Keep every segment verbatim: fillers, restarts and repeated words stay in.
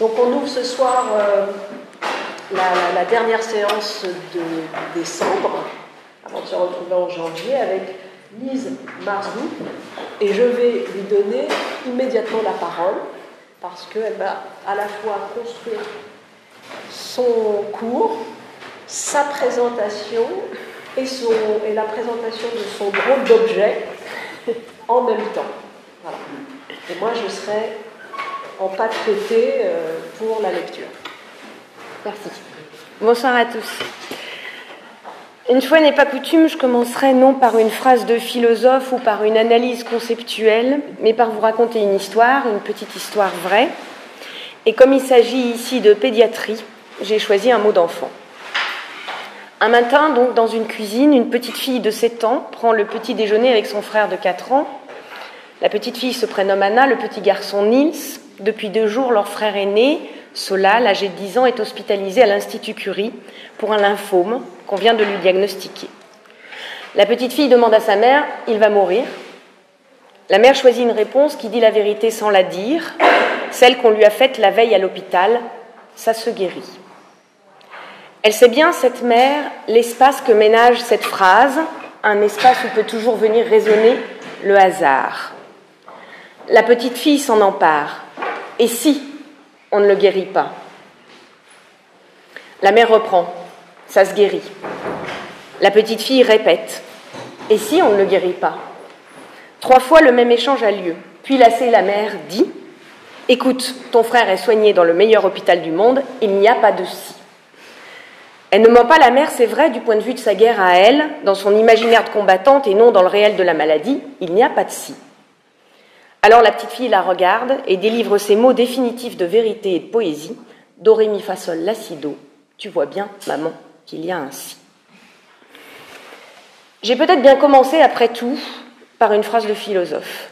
Donc on ouvre ce soir euh, la, la dernière séance de décembre, avant de se retrouver en janvier, avec Lise Marzouk, et je vais lui donner immédiatement la parole, parce qu'elle va à la fois construire son cours, sa présentation et, son, et la présentation de son drôle d'objet en même temps. Voilà. Et moi, je serai en pas de côté pour la lecture. Merci. Bonsoir à tous. Une fois n'est pas coutume, je commencerai non par une phrase de philosophe ou par une analyse conceptuelle, mais par vous raconter une histoire, une petite histoire vraie. Et comme il s'agit ici de pédiatrie, j'ai choisi un mot d'enfant. Un matin, donc, dans une cuisine, une petite fille de sept ans prend le petit déjeuner avec son frère de quatre ans. La petite fille se prénomme Anna, le petit garçon Nils. Depuis deux jours, leur frère aîné, Solal, âgé de dix ans, est hospitalisé à l'Institut Curie pour un lymphome qu'on vient de lui diagnostiquer. La petite fille demande à sa mère « Il va mourir ». La mère choisit une réponse qui dit la vérité sans la dire, celle qu'on lui a faite la veille à l'hôpital « Ça se guérit ». Elle sait bien, cette mère, l'espace que ménage cette phrase, un espace où peut toujours venir résonner le hasard. La petite fille s'en empare. Et si on ne le guérit pas? La mère reprend. Ça se guérit. La petite fille répète. Et si on ne le guérit pas? Trois fois le même échange a lieu. Puis lassée, la mère dit « Écoute, ton frère est soigné dans le meilleur hôpital du monde, il n'y a pas de si. » Elle ne ment pas la mère, c'est vrai, du point de vue de sa guerre à elle, dans son imaginaire de combattante et non dans le réel de la maladie, il n'y a pas de si. Alors la petite fille la regarde et délivre ces mots définitifs de vérité et de poésie, do, ré, mi, fa, sol, la, si, do. Tu vois bien, maman, qu'il y a un si. J'ai peut-être bien commencé, après tout, par une phrase de philosophe.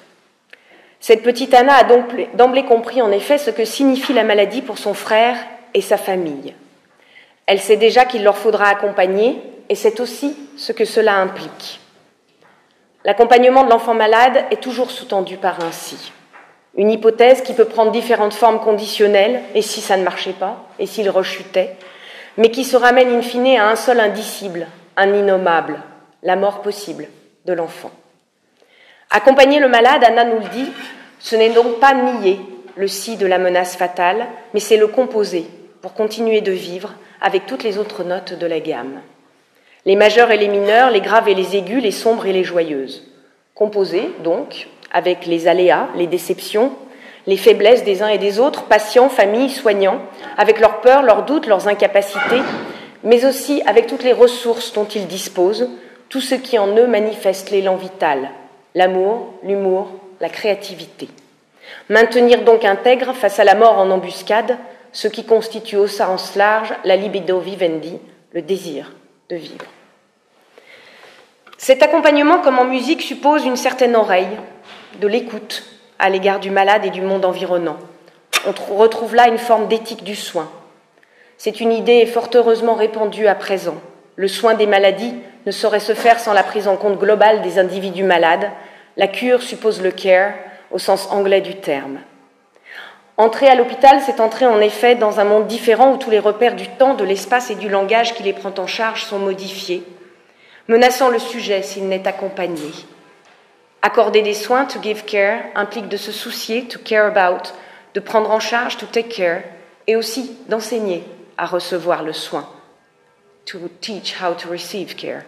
Cette petite Anna a donc d'emblée compris, en effet, ce que signifie la maladie pour son frère et sa famille. Elle sait déjà qu'il leur faudra accompagner, et c'est aussi ce que cela implique. L'accompagnement de l'enfant malade est toujours sous-tendu par un si. Une hypothèse qui peut prendre différentes formes conditionnelles, et si ça ne marchait pas, et s'il rechutait, mais qui se ramène in fine à un seul indicible, un innommable, la mort possible de l'enfant. Accompagner le malade, Anna nous le dit, ce n'est donc pas nier le si de la menace fatale, mais c'est le composer pour continuer de vivre avec toutes les autres notes de la gamme. Les majeures et les mineures, les graves et les aigus, les sombres et les joyeuses. Composées, donc, avec les aléas, les déceptions, les faiblesses des uns et des autres, patients, familles, soignants, avec leurs peurs, leurs doutes, leurs incapacités, mais aussi avec toutes les ressources dont ils disposent, tout ce qui en eux manifeste l'élan vital, l'amour, l'humour, la créativité. Maintenir donc intègre face à la mort en embuscade, ce qui constitue au sens large la libido vivendi, le désir de vivre. Cet accompagnement, comme en musique, suppose une certaine oreille, de l'écoute à l'égard du malade et du monde environnant. On retrouve là une forme d'éthique du soin. C'est une idée fort heureusement répandue à présent. Le soin des maladies ne saurait se faire sans la prise en compte globale des individus malades. La cure suppose le care, au sens anglais du terme. Entrer à l'hôpital, c'est entrer en effet dans un monde différent où tous les repères du temps, de l'espace et du langage qui les prend en charge sont modifiés, menaçant le sujet s'il n'est accompagné. Accorder des soins, to give care, implique de se soucier, to care about, de prendre en charge, to take care, et aussi d'enseigner à recevoir le soin, to teach how to receive care.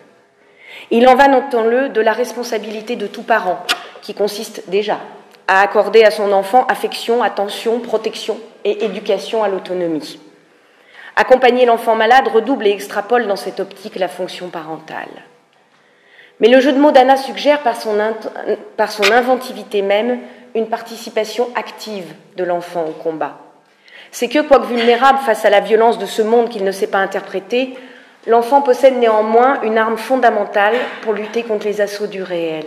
Il en va, notons-le, de la responsabilité de tout parent, qui consiste déjà à accorder à son enfant affection, attention, protection et éducation à l'autonomie. Accompagner l'enfant malade redouble et extrapole dans cette optique la fonction parentale. Mais le jeu de mots d'Anna suggère par son, int- par son inventivité même une participation active de l'enfant au combat. C'est que, quoique vulnérable face à la violence de ce monde qu'il ne sait pas interpréter, l'enfant possède néanmoins une arme fondamentale pour lutter contre les assauts du réel,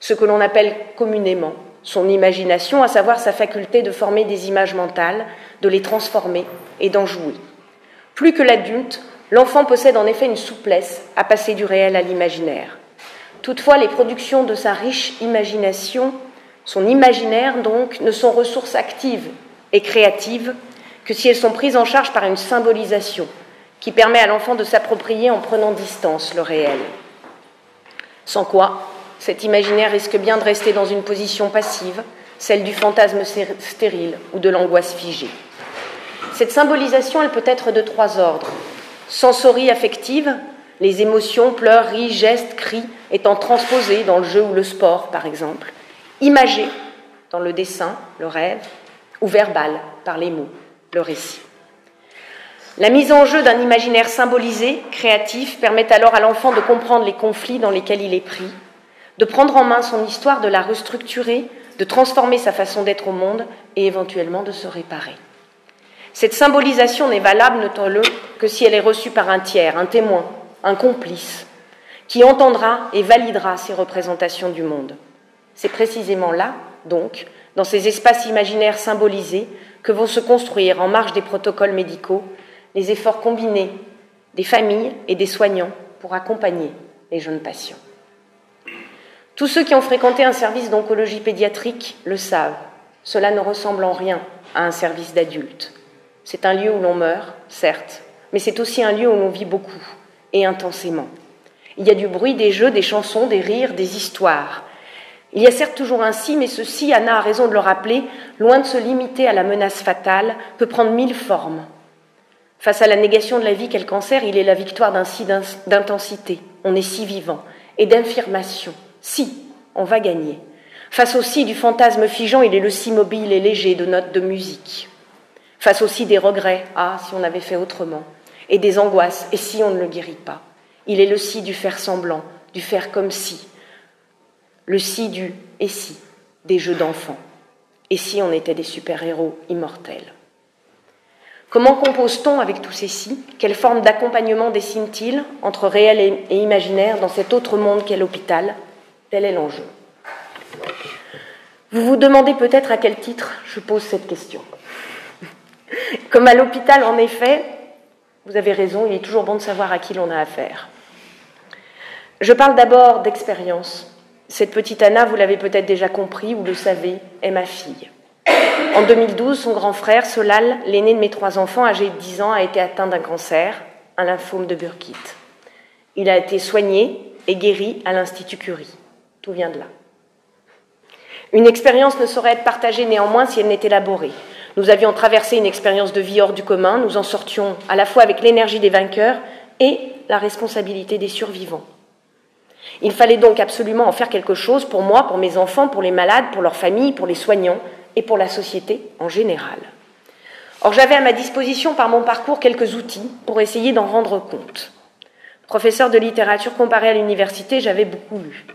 ce que l'on appelle communément son imagination, à savoir sa faculté de former des images mentales, de les transformer et d'en jouer. Plus que l'adulte, l'enfant possède en effet une souplesse à passer du réel à l'imaginaire. Toutefois, les productions de sa riche imagination, son imaginaire donc, ne sont ressources actives et créatives que si elles sont prises en charge par une symbolisation qui permet à l'enfant de s'approprier en prenant distance le réel. Sans quoi, cet imaginaire risque bien de rester dans une position passive, celle du fantasme stérile ou de l'angoisse figée. Cette symbolisation, elle peut être de trois ordres. Sensorie affective, les émotions, pleurs, rires, gestes, cris étant transposés dans le jeu ou le sport, par exemple. Imagée, dans le dessin, le rêve, ou verbale, par les mots, le récit. La mise en jeu d'un imaginaire symbolisé, créatif, permet alors à l'enfant de comprendre les conflits dans lesquels il est pris, de prendre en main son histoire, de la restructurer, de transformer sa façon d'être au monde et éventuellement de se réparer. Cette symbolisation n'est valable, notons-le, que si elle est reçue par un tiers, un témoin, un complice, qui entendra et validera ces représentations du monde. C'est précisément là, donc, dans ces espaces imaginaires symbolisés, que vont se construire, en marge des protocoles médicaux, les efforts combinés des familles et des soignants pour accompagner les jeunes patients. Tous ceux qui ont fréquenté un service d'oncologie pédiatrique le savent. Cela ne ressemble en rien à un service d'adulte. C'est un lieu où l'on meurt, certes, mais c'est aussi un lieu où l'on vit beaucoup et intensément. Il y a du bruit, des jeux, des chansons, des rires, des histoires. Il y a certes toujours un si, mais ce si, Anna a raison de le rappeler, loin de se limiter à la menace fatale, peut prendre mille formes. Face à la négation de la vie qu'est le cancer, il est la victoire d'un si d'intensité. On est si vivant et d'affirmation. Si, on va gagner. Face au si du fantasme figeant, il est le si mobile et léger de notes de musique. Face au si des regrets, ah, si on avait fait autrement, et des angoisses, et si on ne le guérit pas. Il est le si du faire semblant, du faire comme si. Le si du « et si » des jeux d'enfants. Et si on était des super-héros immortels. Comment compose-t-on avec tous ces si ? Quelle forme d'accompagnement dessine-t-il entre réel et imaginaire dans cet autre monde qu'est l'hôpital ? Tel est l'enjeu. Vous vous demandez peut-être à quel titre je pose cette question. Comme à l'hôpital, en effet, vous avez raison, il est toujours bon de savoir à qui l'on a affaire. Je parle d'abord d'expérience. Cette petite Anna, vous l'avez peut-être déjà compris ou le savez, est ma fille. En deux mille douze, son grand frère, Solal, l'aîné de mes trois enfants, âgé de dix ans, a été atteint d'un cancer, un lymphome de Burkitt. Il a été soigné et guéri à l'Institut Curie. Tout vient de là. Une expérience ne saurait être partagée néanmoins si elle n'est élaborée. Nous avions traversé une expérience de vie hors du commun, nous en sortions à la fois avec l'énergie des vainqueurs et la responsabilité des survivants. Il fallait donc absolument en faire quelque chose pour moi, pour mes enfants, pour les malades, pour leurs familles, pour les soignants et pour la société en général. Or, j'avais à ma disposition par mon parcours quelques outils pour essayer d'en rendre compte. Professeur de littérature comparée à l'université, j'avais beaucoup lu.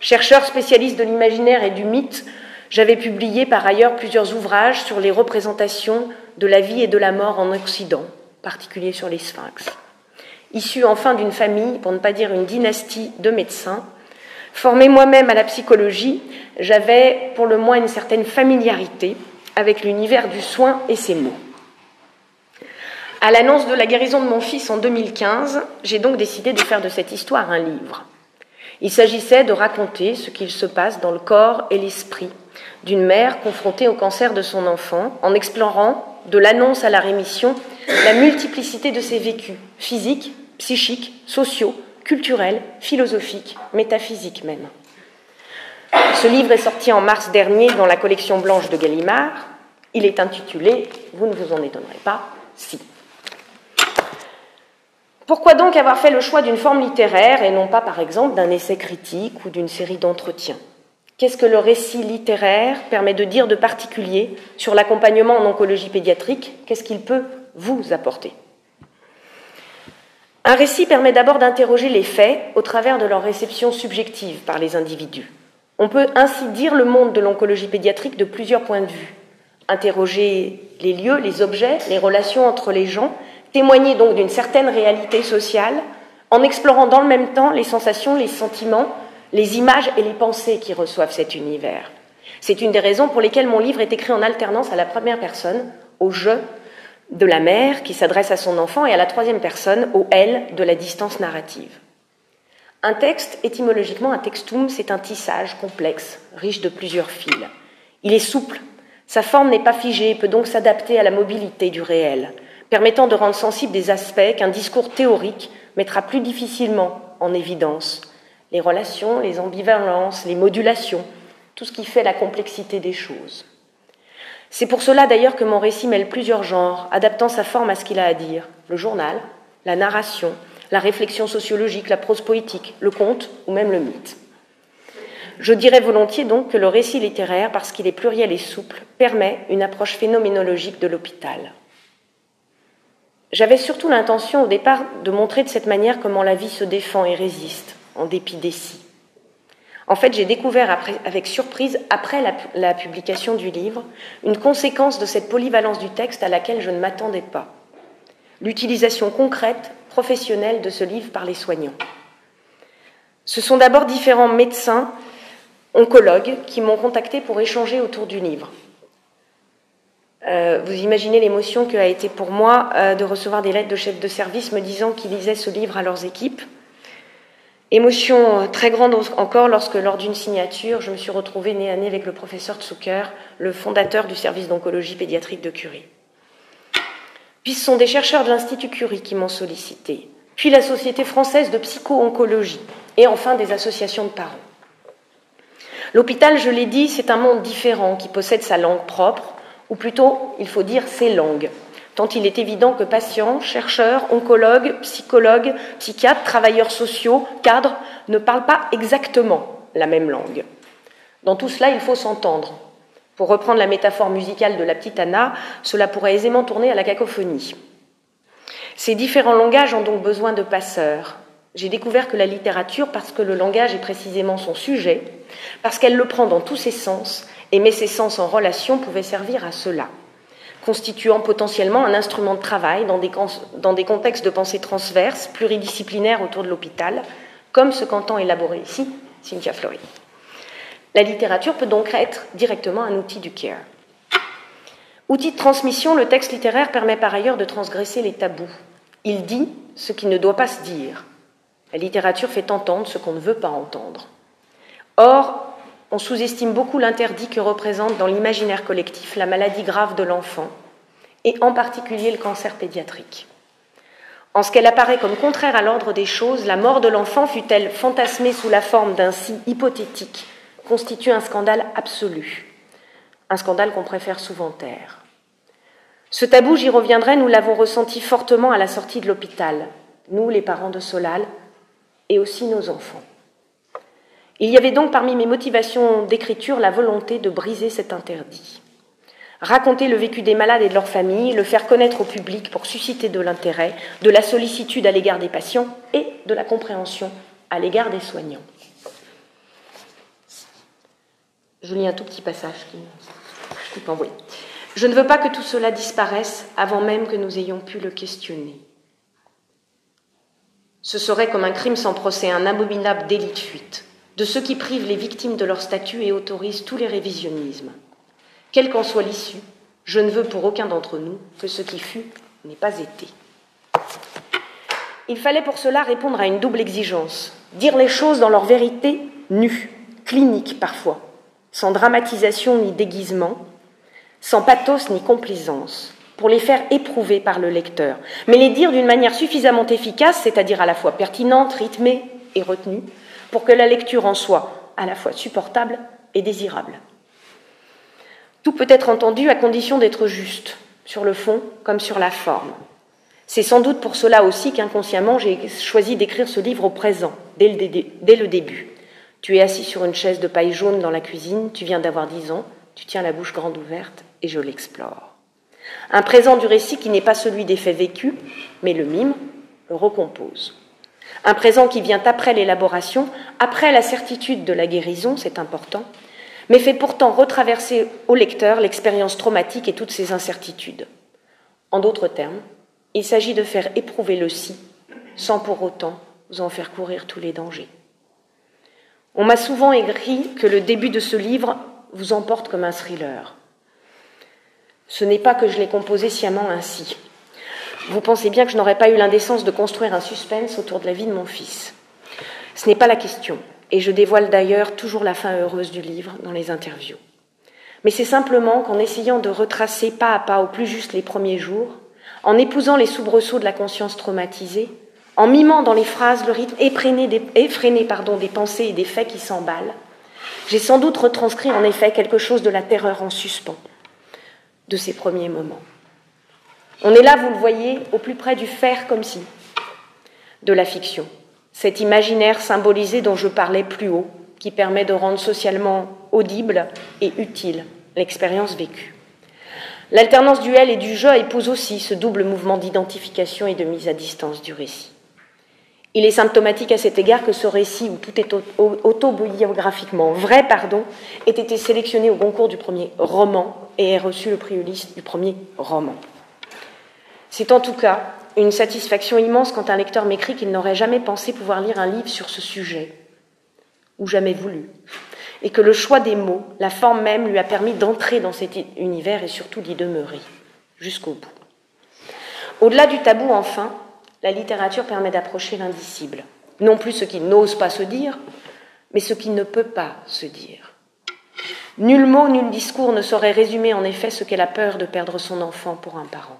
Chercheur spécialiste de l'imaginaire et du mythe, j'avais publié par ailleurs plusieurs ouvrages sur les représentations de la vie et de la mort en Occident, en particulier sur les sphinx. Issu enfin d'une famille, pour ne pas dire une dynastie de médecins, formé moi-même à la psychologie, j'avais pour le moins une certaine familiarité avec l'univers du soin et ses mots. À l'annonce de la guérison de mon fils en deux mille quinze, j'ai donc décidé de faire de cette histoire un livre. Il s'agissait de raconter ce qu'il se passe dans le corps et l'esprit d'une mère confrontée au cancer de son enfant, en explorant, de l'annonce à la rémission, la multiplicité de ses vécus physiques, psychiques, sociaux, culturels, philosophiques, métaphysiques même. Ce livre est sorti en mars dernier dans la collection blanche de Gallimard. Il est intitulé « Vous ne vous en étonnerez pas, si ». Pourquoi donc avoir fait le choix d'une forme littéraire et non pas, par exemple, d'un essai critique ou d'une série d'entretiens ? Qu'est-ce que le récit littéraire permet de dire de particulier sur l'accompagnement en oncologie pédiatrique ? Qu'est-ce qu'il peut vous apporter ? Un récit permet d'abord d'interroger les faits au travers de leur réception subjective par les individus. On peut ainsi dire le monde de l'oncologie pédiatrique de plusieurs points de vue. Interroger les lieux, les objets, les relations entre les gens, témoigner donc d'une certaine réalité sociale en explorant dans le même temps les sensations, les sentiments, les images et les pensées qui reçoivent cet univers. C'est une des raisons pour lesquelles mon livre est écrit en alternance à la première personne, au « je » de la mère qui s'adresse à son enfant et à la troisième personne, au « elle » de la distance narrative. Un texte, étymologiquement un textum, c'est un tissage complexe, riche de plusieurs fils. Il est souple, Sa forme n'est pas figée et peut donc s'adapter à la mobilité du réel, permettant de rendre sensibles des aspects qu'un discours théorique mettra plus difficilement en évidence. Les relations, les ambivalences, les modulations, tout ce qui fait la complexité des choses. C'est pour cela d'ailleurs que mon récit mêle plusieurs genres, adaptant sa forme à ce qu'il a à dire. Le journal, la narration, la réflexion sociologique, la prose poétique, le conte ou même le mythe. Je dirais volontiers donc que le récit littéraire, parce qu'il est pluriel et souple, permet une approche phénoménologique de l'hôpital. J'avais surtout l'intention au départ de montrer de cette manière comment la vie se défend et résiste, en dépit des si. En fait, j'ai découvert après, avec surprise, après la, la publication du livre, une conséquence de cette polyvalence du texte à laquelle je ne m'attendais pas. L'utilisation concrète, professionnelle de ce livre par les soignants. Ce sont d'abord différents médecins, oncologues, qui m'ont contacté pour échanger autour du livre. Euh, vous imaginez l'émotion qu'a été pour moi euh, de recevoir des lettres de chefs de service me disant qu'ils lisaient ce livre à leurs équipes. Émotion très grande encore lorsque, lors d'une signature, je me suis retrouvée nez à nez avec le professeur Tsouker, le fondateur du service d'oncologie pédiatrique de Curie. Puis ce sont des chercheurs de l'Institut Curie qui m'ont sollicité, puis la Société française de psycho-oncologie, et enfin des associations de parents. L'hôpital, je l'ai dit, c'est un monde différent qui possède sa langue propre, ou plutôt, il faut dire, ses langues. Tant il est évident que patients, chercheurs, oncologues, psychologues, psychiatres, travailleurs sociaux, cadres ne parlent pas exactement la même langue. Dans tout cela, il faut s'entendre. Pour reprendre la métaphore musicale de la petite Anna, cela pourrait aisément tourner à la cacophonie. Ces différents langages ont donc besoin de passeurs. J'ai découvert que la littérature, parce que le langage est précisément son sujet, parce qu'elle le prend dans tous ses sens et met ses sens en relation, pouvait servir à cela, constituant potentiellement un instrument de travail dans des, dans des contextes de pensée transverse, pluridisciplinaire autour de l'hôpital, comme ce qu'entend élaborer ici Cynthia Fleury. La littérature peut donc être directement un outil du care. Outil de transmission, le texte littéraire permet par ailleurs de transgresser les tabous. Il dit ce qui ne doit pas se dire. La littérature fait entendre ce qu'on ne veut pas entendre. Or, on sous-estime beaucoup l'interdit que représente dans l'imaginaire collectif la maladie grave de l'enfant, et en particulier le cancer pédiatrique. En ce qu'elle apparaît comme contraire à l'ordre des choses, la mort de l'enfant, fût-elle fantasmée sous la forme d'un si hypothétique, constitue un scandale absolu, un scandale qu'on préfère souvent taire. Ce tabou, j'y reviendrai, nous l'avons ressenti fortement à la sortie de l'hôpital, nous, les parents de Solal, et aussi nos enfants. Il y avait donc parmi mes motivations d'écriture la volonté de briser cet interdit. Raconter le vécu des malades et de leur famille, le faire connaître au public pour susciter de l'intérêt, de la sollicitude à l'égard des patients et de la compréhension à l'égard des soignants. Je lis un tout petit passage qui m'a envoyé. Je ne veux pas que tout cela disparaisse avant même que nous ayons pu le questionner. Ce serait comme un crime sans procès, un abominable délit de fuite, de ceux qui privent les victimes de leur statut et autorisent tous les révisionnismes. Quelle qu'en soit l'issue, je ne veux pour aucun d'entre nous que ce qui fut n'ait pas été. Il fallait pour cela répondre à une double exigence, dire les choses dans leur vérité nue, clinique parfois, sans dramatisation ni déguisement, sans pathos ni complaisance, pour les faire éprouver par le lecteur, mais les dire d'une manière suffisamment efficace, c'est-à-dire à la fois pertinente, rythmée et retenue, pour que la lecture en soit à la fois supportable et désirable. Tout peut être entendu à condition d'être juste, sur le fond comme sur la forme. C'est sans doute pour cela aussi qu'inconsciemment j'ai choisi d'écrire ce livre au présent, dès le, dé- dès le début. Tu es assis sur une chaise de paille jaune dans la cuisine, tu viens d'avoir dix ans, tu tiens la bouche grande ouverte et je l'explore. Un présent du récit qui n'est pas celui des faits vécus, mais le mime, le recompose. Un présent qui vient après l'élaboration, après la certitude de la guérison, c'est important, mais fait pourtant retraverser au lecteur l'expérience traumatique et toutes ses incertitudes. En d'autres termes, il s'agit de faire éprouver le si, sans pour autant vous en faire courir tous les dangers. On m'a souvent écrit que le début de ce livre vous emporte comme un thriller. Ce n'est pas que je l'ai composé sciemment ainsi. Vous pensez bien que je n'aurais pas eu l'indécence de construire un suspense autour de la vie de mon fils. Ce n'est pas la question, et je dévoile d'ailleurs toujours la fin heureuse du livre dans les interviews. mais c'est simplement qu'en essayant de retracer pas à pas au plus juste les premiers jours, en épousant les soubresauts de la conscience traumatisée, en mimant dans les phrases le rythme effréné des, effréné, pardon, des pensées et des faits qui s'emballent, j'ai sans doute retranscrit en effet quelque chose de la terreur en suspens de ces premiers moments. On est là, vous le voyez, au plus près du faire comme si, de la fiction, cet imaginaire symbolisé dont je parlais plus haut, qui permet de rendre socialement audible et utile l'expérience vécue. L'alternance du « elle » et du « je » épouse aussi ce double mouvement d'identification et de mise à distance du récit. Il est symptomatique à cet égard que ce récit, où tout est autobiographiquement vrai, pardon, ait été sélectionné au concours du premier roman et ait reçu le prix Ulysse du premier roman. C'est en tout cas une satisfaction immense quand un lecteur m'écrit qu'il n'aurait jamais pensé pouvoir lire un livre sur ce sujet, ou jamais voulu, et que le choix des mots, la forme même, lui a permis d'entrer dans cet univers et surtout d'y demeurer, jusqu'au bout. Au-delà du tabou, enfin, la littérature permet d'approcher l'indicible, non plus ce qui n'ose pas se dire, mais ce qui ne peut pas se dire. Nul mot, nul discours ne saurait résumer en effet ce qu'est la peur de perdre son enfant pour un parent.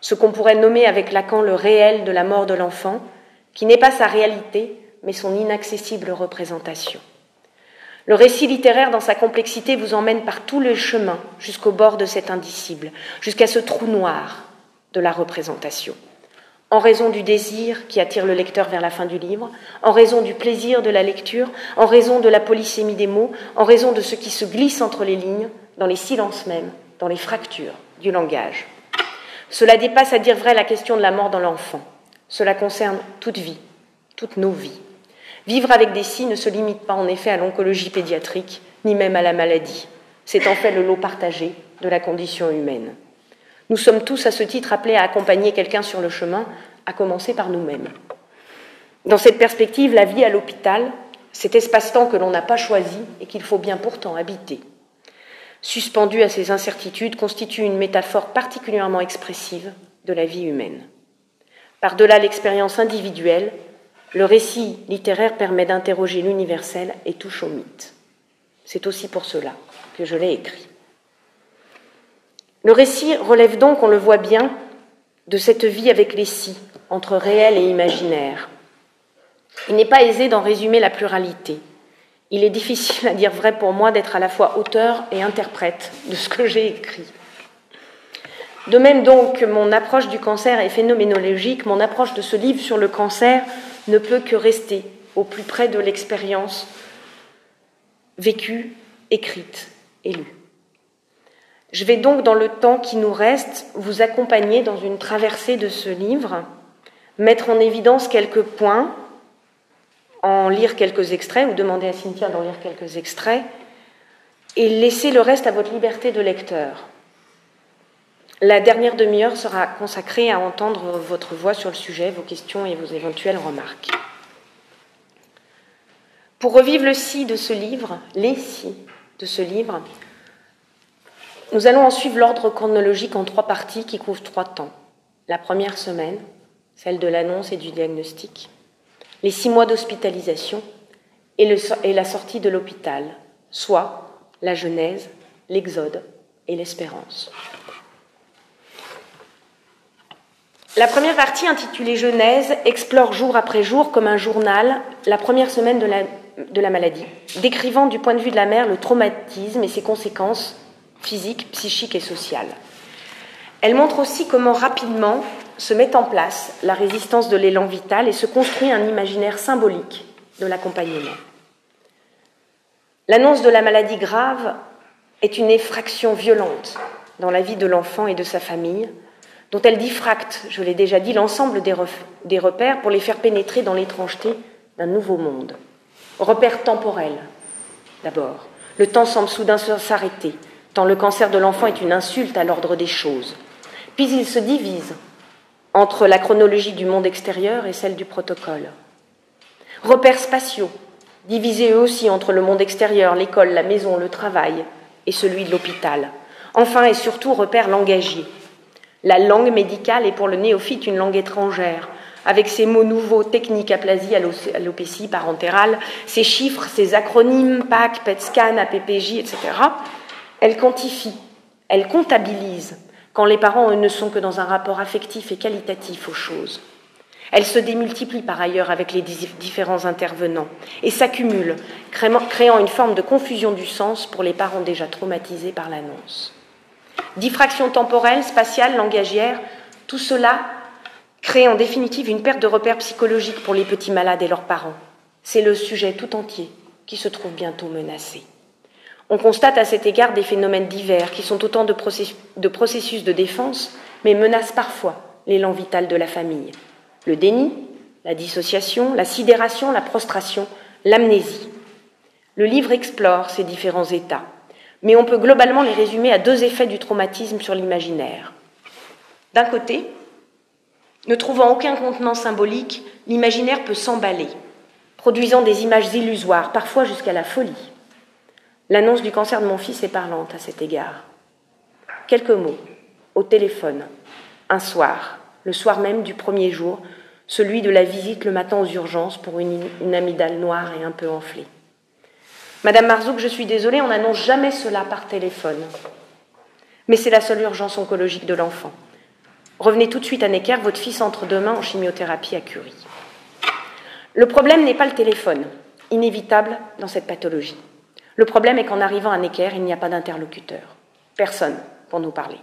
Ce qu'on pourrait nommer avec Lacan le réel de la mort de l'enfant, qui n'est pas sa réalité, mais son inaccessible représentation. Le récit littéraire, dans sa complexité, vous emmène par tout le chemin jusqu'au bord de cet indicible, jusqu'à ce trou noir de la représentation. En raison du désir qui attire le lecteur vers la fin du livre, en raison du plaisir de la lecture, en raison de la polysémie des mots, en raison de ce qui se glisse entre les lignes, dans les silences même, dans les fractures du langage. Cela dépasse, à dire vrai, la question de la mort dans l'enfant. Cela concerne toute vie, toutes nos vies. Vivre avec des si ne se limite pas en effet à l'oncologie pédiatrique, ni même à la maladie. C'est en fait le lot partagé de la condition humaine. Nous sommes tous à ce titre appelés à accompagner quelqu'un sur le chemin, à commencer par nous-mêmes. Dans cette perspective, la vie à l'hôpital, cet espace-temps que l'on n'a pas choisi et qu'il faut bien pourtant habiter, suspendue à ces incertitudes, constitue une métaphore particulièrement expressive de la vie humaine. Par-delà l'expérience individuelle, le récit littéraire permet d'interroger l'universel et touche au mythe. C'est aussi pour cela que je l'ai écrit. Le récit relève donc, on le voit bien, de cette vie avec les si, entre réel et imaginaire. Il n'est pas aisé d'en résumer la pluralité. Il est difficile, à dire vrai pour moi, d'être à la fois auteur et interprète de ce que j'ai écrit. De même donc que mon approche du cancer est phénoménologique, mon approche de ce livre sur le cancer ne peut que rester au plus près de l'expérience vécue, écrite et lue. Je vais donc, dans le temps qui nous reste, vous accompagner dans une traversée de ce livre, mettre en évidence quelques points, en lire quelques extraits, ou demander à Cynthia d'en lire quelques extraits, et laisser le reste à votre liberté de lecteur. La dernière demi-heure sera consacrée à entendre votre voix sur le sujet, vos questions et vos éventuelles remarques. Pour revivre le si de ce livre, les si de ce livre, nous allons en suivre l'ordre chronologique en trois parties qui couvrent trois temps. La première semaine, celle de l'annonce et du diagnostic, les six mois d'hospitalisation et, le, et la sortie de l'hôpital, soit la Genèse, l'Exode et l'Espérance. La première partie, intitulée Genèse, explore jour après jour, comme un journal, la première semaine de la, de la maladie, décrivant du point de vue de la mère le traumatisme et ses conséquences physiques, psychiques et sociales. Elle montre aussi comment rapidement se met en place la résistance de l'élan vital et se construit un imaginaire symbolique de l'accompagnement. L'annonce de la maladie grave est une effraction violente dans la vie de l'enfant et de sa famille, dont elle diffracte, je l'ai déjà dit, l'ensemble des repères pour les faire pénétrer dans l'étrangeté d'un nouveau monde. Repères temporels, d'abord. Le temps semble soudain s'arrêter, tant le cancer de l'enfant est une insulte à l'ordre des choses. Puis il se divise entre la chronologie du monde extérieur et celle du protocole. Repères spatiaux, divisés eux aussi entre le monde extérieur, l'école, la maison, le travail et celui de l'hôpital. Enfin et surtout, repères langagiers. La langue médicale est pour le néophyte une langue étrangère, avec ses mots nouveaux, techniques, aplasie, alopécie, parentérale, ses chiffres, ses acronymes, P A C, P E T scan, A P P J, et cetera, Elle quantifie, elle comptabilise quand les parents eux, ne sont que dans un rapport affectif et qualitatif aux choses. Elle se démultiplie par ailleurs avec les différents intervenants et s'accumule, créant une forme de confusion du sens pour les parents déjà traumatisés par l'annonce. Diffraction temporelle, spatiale, langagière, tout cela crée en définitive une perte de repères psychologiques pour les petits malades et leurs parents. C'est le sujet tout entier qui se trouve bientôt menacé. On constate à cet égard des phénomènes divers qui sont autant de processus de défense, mais menacent parfois l'élan vital de la famille. Le déni, la dissociation, la sidération, la prostration, l'amnésie. Le livre explore ces différents états, mais on peut globalement les résumer à deux effets du traumatisme sur l'imaginaire. D'un côté, ne trouvant aucun contenant symbolique, l'imaginaire peut s'emballer, produisant des images illusoires, parfois jusqu'à la folie. L'annonce du cancer de mon fils est parlante à cet égard. Quelques mots, au téléphone, un soir, le soir même du premier jour, celui de la visite le matin aux urgences pour une, une amygdale noire et un peu enflée. « Madame Marzouk, je suis désolée, on n'annonce jamais cela par téléphone. Mais c'est la seule urgence oncologique de l'enfant. Revenez tout de suite à Necker, votre fils entre demain en chimiothérapie à Curie. » Le problème n'est pas le téléphone, inévitable dans cette pathologie. Le problème est qu'en arrivant à Necker, il n'y a pas d'interlocuteur. Personne pour nous parler.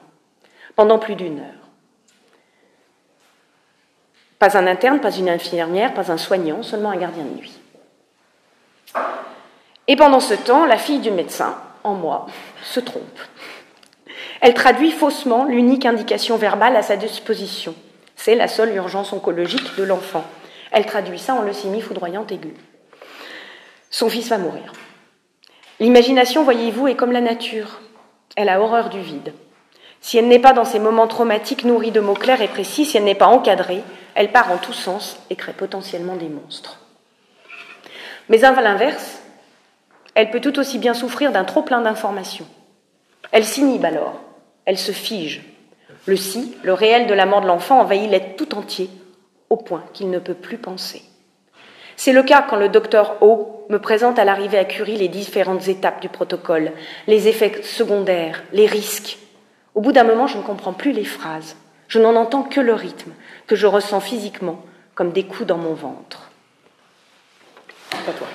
Pendant plus d'une heure. Pas un interne, pas une infirmière, pas un soignant, seulement un gardien de nuit. Et pendant ce temps, la fille du médecin, en moi, se trompe. Elle traduit faussement l'unique indication verbale à sa disposition. C'est la seule urgence oncologique de l'enfant. Elle traduit ça en leucémie foudroyante aiguë. Son fils va mourir. L'imagination, voyez-vous, est comme la nature. Elle a horreur du vide. Si elle n'est pas dans ces moments traumatiques nourris de mots clairs et précis, si elle n'est pas encadrée, elle part en tous sens et crée potentiellement des monstres. Mais à l'inverse, elle peut tout aussi bien souffrir d'un trop-plein d'informations. Elle s'inhibe alors, elle se fige. Le si, le réel de la mort de l'enfant, envahit l'être tout entier, au point qu'il ne peut plus penser. C'est le cas quand le docteur O me présente à l'arrivée à Curie les différentes étapes du protocole, les effets secondaires, les risques. Au bout d'un moment, je ne comprends plus les phrases. Je n'en entends que le rythme, que je ressens physiquement comme des coups dans mon ventre. À toi.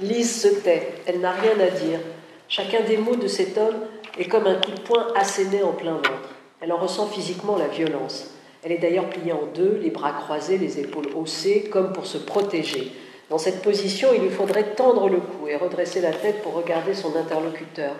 Lise se tait, elle n'a rien à dire. Chacun des mots de cet homme est comme un coup de poing asséné en plein ventre. Elle en ressent physiquement la violence. Elle est d'ailleurs pliée en deux, les bras croisés, les épaules haussées, comme pour se protéger. Dans cette position, il lui faudrait tendre le cou et redresser la tête pour regarder son interlocuteur.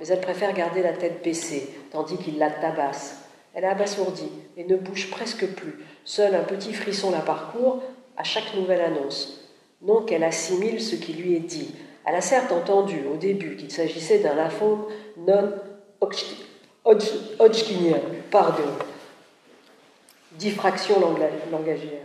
Mais elle préfère garder la tête baissée, tandis qu'il la tabasse. Elle est abasourdie et ne bouge presque plus. Seul un petit frisson la parcourt à chaque nouvelle annonce. Non qu'elle assimile ce qui lui est dit. Elle a certes entendu au début qu'il s'agissait d'un lymphome non hodgkinien, pardon, diffraction langagière,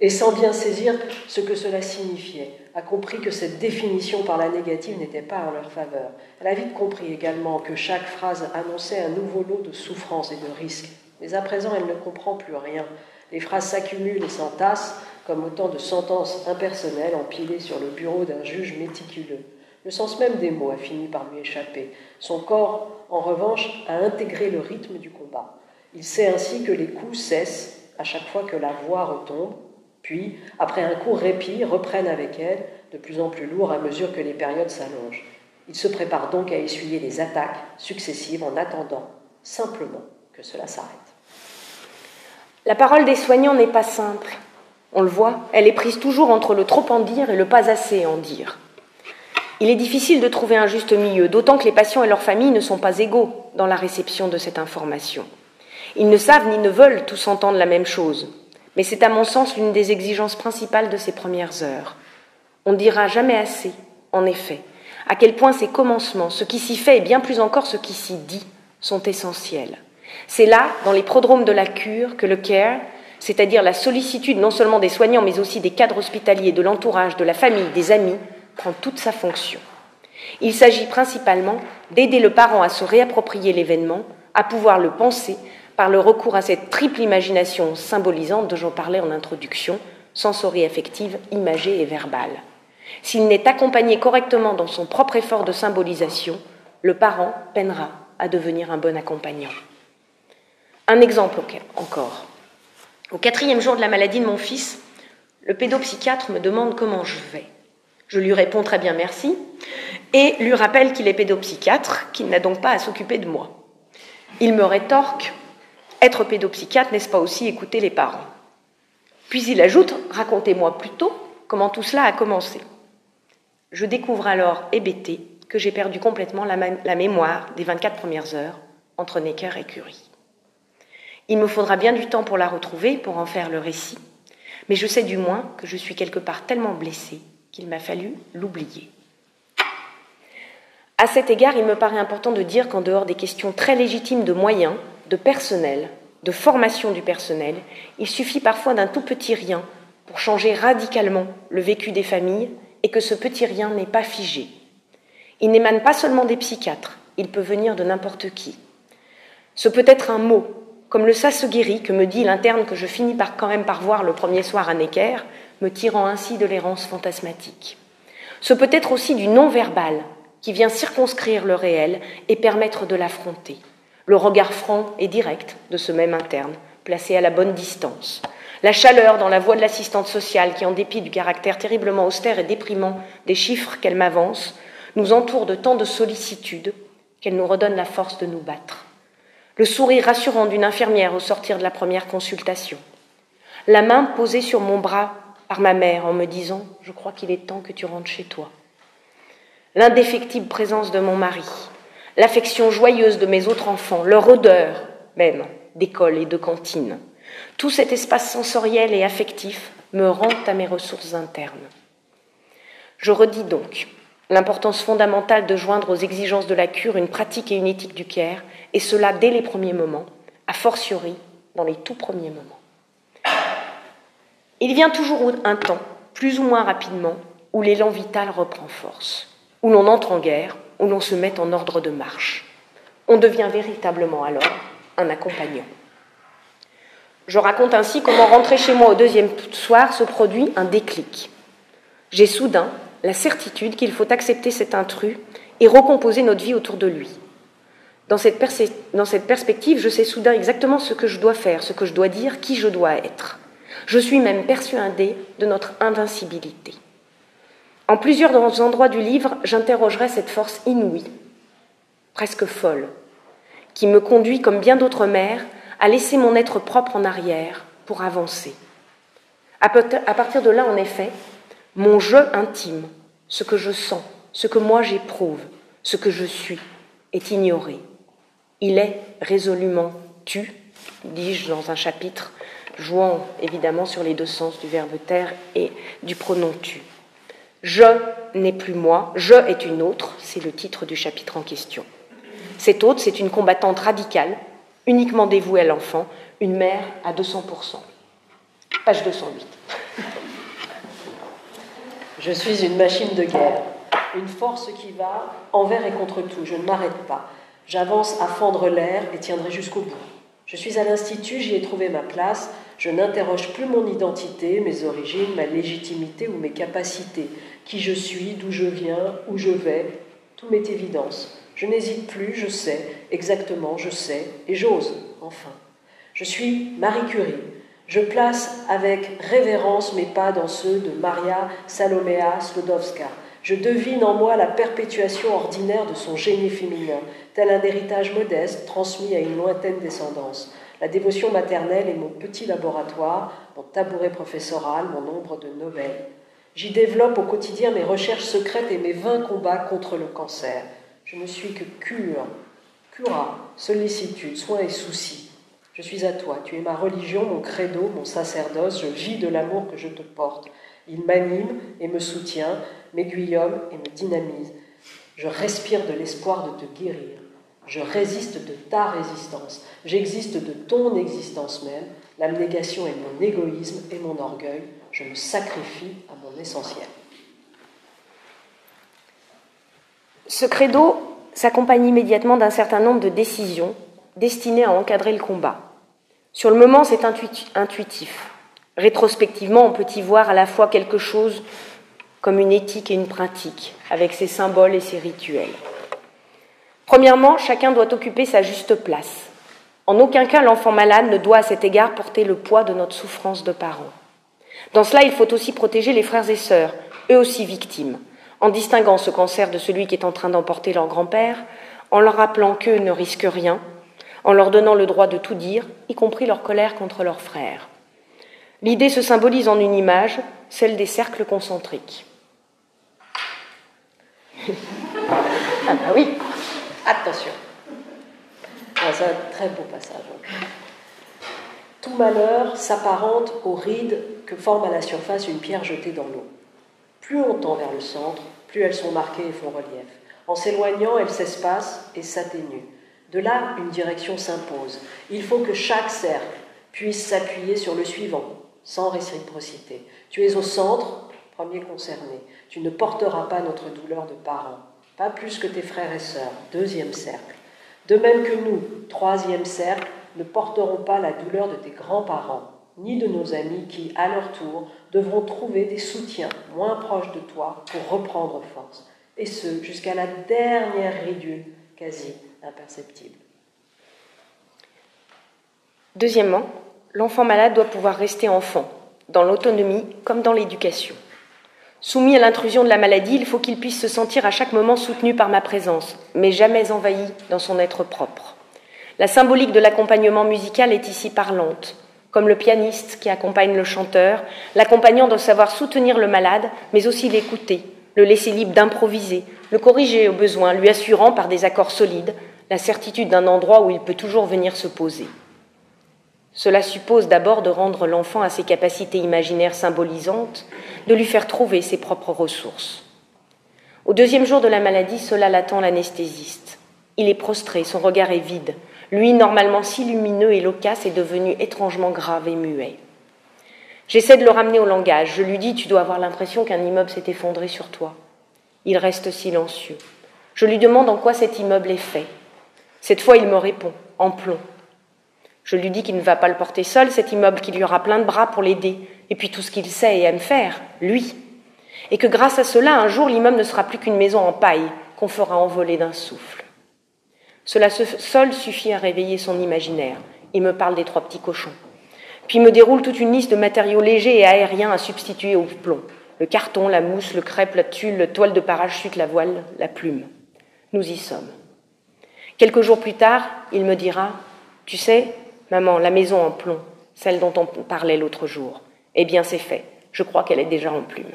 et sans bien saisir ce que cela signifiait, a compris que cette définition par la négative n'était pas en leur faveur. Elle a vite compris également que chaque phrase annonçait un nouveau lot de souffrances et de risques. Mais à présent, elle ne comprend plus rien. Les phrases s'accumulent et s'entassent comme autant de sentences impersonnelles empilées sur le bureau d'un juge méticuleux. Le sens même des mots a fini par lui échapper. Son corps, en revanche, a intégré le rythme du combat. Il sait ainsi que les coups cessent à chaque fois que la voix retombe, puis, après un court répit, reprennent avec elle, de plus en plus lourds à mesure que les périodes s'allongent. Il se prépare donc à essuyer les attaques successives en attendant simplement que cela s'arrête. La parole des soignants n'est pas simple. On le voit, elle est prise toujours entre le trop en dire et le pas assez en dire. Il est difficile de trouver un juste milieu, d'autant que les patients et leurs familles ne sont pas égaux dans la réception de cette information. Ils ne savent ni ne veulent tous entendre la même chose. Mais c'est à mon sens l'une des exigences principales de ces premières heures. On ne dira jamais assez, en effet, à quel point ces commencements, ce qui s'y fait et bien plus encore ce qui s'y dit, sont essentiels. C'est là, dans les prodromes de la cure, que le care, c'est-à-dire la sollicitude non seulement des soignants mais aussi des cadres hospitaliers, de l'entourage, de la famille, des amis, prend toute sa fonction. Il s'agit principalement d'aider le parent à se réapproprier l'événement, à pouvoir le penser, par le recours à cette triple imagination symbolisante dont j'en parlais en introduction, sensorie affective, imagée et verbale. S'il n'est accompagné correctement dans son propre effort de symbolisation, le parent peinera à devenir un bon accompagnant. Un exemple encore. Au quatrième jour de la maladie de mon fils, le pédopsychiatre me demande comment je vais. Je lui réponds très bien merci et lui rappelle qu'il est pédopsychiatre, qu'il n'a donc pas à s'occuper de moi. Il me rétorque « Être pédopsychiatre, n'est-ce pas aussi écouter les parents ?» Puis il ajoute « Racontez-moi plutôt comment tout cela a commencé. » Je découvre alors, hébété, que j'ai perdu complètement la, ma- la mémoire des vingt-quatre premières heures entre Necker et Curie. Il me faudra bien du temps pour la retrouver, pour en faire le récit, mais je sais du moins que je suis quelque part tellement blessée qu'il m'a fallu l'oublier. À cet égard, il me paraît important de dire qu'en dehors des questions très légitimes de moyens, de personnel, de formation du personnel, il suffit parfois d'un tout petit rien pour changer radicalement le vécu des familles et que ce petit rien n'est pas figé. Il n'émane pas seulement des psychiatres, il peut venir de n'importe qui. Ce peut être un mot, comme le ça se guérit que me dit l'interne que je finis par quand même par voir le premier soir à Necker, me tirant ainsi de l'errance fantasmatique. Ce peut être aussi du non-verbal, qui vient circonscrire le réel et permettre de l'affronter. Le regard franc et direct de ce même interne, placé à la bonne distance. La chaleur dans la voix de l'assistante sociale qui, en dépit du caractère terriblement austère et déprimant des chiffres qu'elle m'avance, nous entoure de tant de sollicitude qu'elle nous redonne la force de nous battre. Le sourire rassurant d'une infirmière au sortir de la première consultation. La main posée sur mon bras par ma mère en me disant « Je crois qu'il est temps que tu rentres chez toi ». L'indéfectible présence de mon mari, l'affection joyeuse de mes autres enfants, leur odeur même d'école et de cantine. Tout cet espace sensoriel et affectif me rend à mes ressources internes. Je redis donc l'importance fondamentale de joindre aux exigences de la cure une pratique et une éthique du care, et cela dès les premiers moments, a fortiori dans les tout premiers moments. Il vient toujours un temps, plus ou moins rapidement, où l'élan vital reprend force, où l'on entre en guerre, où l'on se met en ordre de marche. On devient véritablement alors un accompagnant. Je raconte ainsi comment rentré chez moi au deuxième soir se produit un déclic. J'ai soudain la certitude qu'il faut accepter cet intrus et recomposer notre vie autour de lui. Dans cette, pers- dans cette perspective, je sais soudain exactement ce que je dois faire, ce que je dois dire, qui je dois être. Je suis même persuadée de notre invincibilité. En plusieurs endroits du livre, j'interrogerai cette force inouïe, presque folle, qui me conduit, comme bien d'autres mères, à laisser mon être propre en arrière pour avancer. À partir de là, en effet, mon jeu intime, ce que je sens, ce que moi j'éprouve, ce que je suis, est ignoré. Il est résolument tu, dis-je dans un chapitre, jouant évidemment sur les deux sens du verbe taire et du pronom tu. « Je n'est plus moi, je est une autre », c'est le titre du chapitre en question. Cette autre, c'est une combattante radicale, uniquement dévouée à l'enfant, une mère à deux cents pour cent. Page deux cent huit. Je suis une machine de guerre, une force qui va envers et contre tout, je ne m'arrête pas. J'avance à fendre l'air et tiendrai jusqu'au bout. Je suis à l'Institut, j'y ai trouvé ma place. Je n'interroge plus mon identité, mes origines, ma légitimité ou mes capacités. Qui je suis, d'où je viens, où je vais, tout m'est évidence. Je n'hésite plus, je sais, exactement, je sais, et j'ose, enfin. Je suis Marie Curie. Je place avec révérence mes pas dans ceux de Maria Salomea Skłodowska. Je devine en moi la perpétuation ordinaire de son génie féminin, tel un héritage modeste transmis à une lointaine descendance. La dévotion maternelle est mon petit laboratoire, mon tabouret professoral, mon ombre de novelle. J'y développe au quotidien mes recherches secrètes et mes vains combats contre le cancer. Je ne suis que cure, cura, sollicitude, soins et soucis. Je suis à toi, tu es ma religion, mon credo, mon sacerdoce, je vis de l'amour que je te porte. Il m'anime et me soutient, m'aiguillonne et me dynamise. Je respire de l'espoir de te guérir. Je résiste de ta résistance, j'existe de ton existence même, l'abnégation est mon égoïsme et mon orgueil, je me sacrifie à mon essentiel. Ce credo s'accompagne immédiatement d'un certain nombre de décisions destinées à encadrer le combat. Sur le moment, c'est intuitif. Rétrospectivement, on peut y voir à la fois quelque chose comme une éthique et une pratique, avec ses symboles et ses rituels. Premièrement, chacun doit occuper sa juste place. En aucun cas, l'enfant malade ne doit à cet égard porter le poids de notre souffrance de parents. Dans cela, il faut aussi protéger les frères et sœurs, eux aussi victimes, en distinguant ce cancer de celui qui est en train d'emporter leur grand-père, en leur rappelant qu'eux ne risquent rien, en leur donnant le droit de tout dire, y compris leur colère contre leurs frères. L'idée se symbolise en une image, celle des cercles concentriques. Ah bah oui, attention. Ah, c'est un très beau passage. Tout malheur s'apparente aux rides que forme à la surface une pierre jetée dans l'eau. Plus on tend vers le centre, plus elles sont marquées et font relief. En s'éloignant, elles s'espacent et s'atténuent. De là, une direction s'impose. Il faut que chaque cercle puisse s'appuyer sur le suivant, sans réciprocité. Tu es au centre, premier concerné. Tu ne porteras pas notre douleur de parents, pas plus que tes frères et sœurs, deuxième cercle. De même que nous, troisième cercle, ne porterons pas la douleur de tes grands-parents, ni de nos amis qui, à leur tour, devront trouver des soutiens moins proches de toi pour reprendre force, et ce, jusqu'à la dernière ridule, quasi imperceptible. Deuxièmement, l'enfant malade doit pouvoir rester enfant, dans l'autonomie comme dans l'éducation. Soumis à l'intrusion de la maladie, il faut qu'il puisse se sentir à chaque moment soutenu par ma présence, mais jamais envahi dans son être propre. La symbolique de l'accompagnement musical est ici parlante, comme le pianiste qui accompagne le chanteur, l'accompagnant doit savoir soutenir le malade, mais aussi l'écouter, le laisser libre d'improviser, le corriger au besoin, lui assurant par des accords solides la certitude d'un endroit où il peut toujours venir se poser. Cela suppose d'abord de rendre l'enfant à ses capacités imaginaires symbolisantes, de lui faire trouver ses propres ressources. Au deuxième jour de la maladie, Solal attend l'anesthésiste. Il est prostré, son regard est vide. Lui, normalement si lumineux et loquace, est devenu étrangement grave et muet. J'essaie de le ramener au langage. Je lui dis « Tu dois avoir l'impression qu'un immeuble s'est effondré sur toi ». Il reste silencieux. Je lui demande en quoi cet immeuble est fait. Cette fois, il me répond « En plomb ». Je lui dis qu'il ne va pas le porter seul, cet immeuble, qu'il y aura plein de bras pour l'aider, et puis tout ce qu'il sait et aime faire, lui. Et que grâce à cela, un jour, l'immeuble ne sera plus qu'une maison en paille qu'on fera envoler d'un souffle. Cela seul suffit à réveiller son imaginaire. Il me parle des trois petits cochons. Puis me déroule toute une liste de matériaux légers et aériens à substituer au plomb. Le carton, la mousse, le crêpe, la tulle, la toile de parachute, la voile, la plume. Nous y sommes. Quelques jours plus tard, il me dira « Tu sais, maman, la maison en plomb, celle dont on parlait l'autre jour. Eh bien, c'est fait. Je crois qu'elle est déjà en plume. »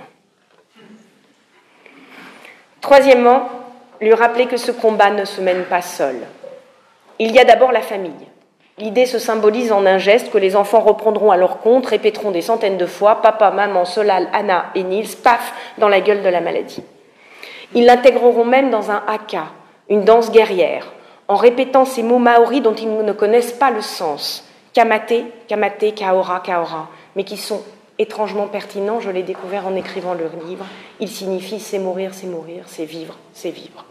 Troisièmement, lui rappeler que ce combat ne se mène pas seul. Il y a d'abord la famille. L'idée se symbolise en un geste que les enfants reprendront à leur compte, répéteront des centaines de fois, papa, maman, Solal, Anna et Nils, paf, dans la gueule de la maladie. Ils l'intégreront même dans un haka, une danse guerrière, en répétant ces mots maoris dont ils ne connaissent pas le sens, kamate, kamate, kaora, kaora, mais qui sont étrangement pertinents, je l'ai découvert en écrivant leur livre, ils signifient c'est mourir, c'est mourir, c'est vivre, c'est vivre.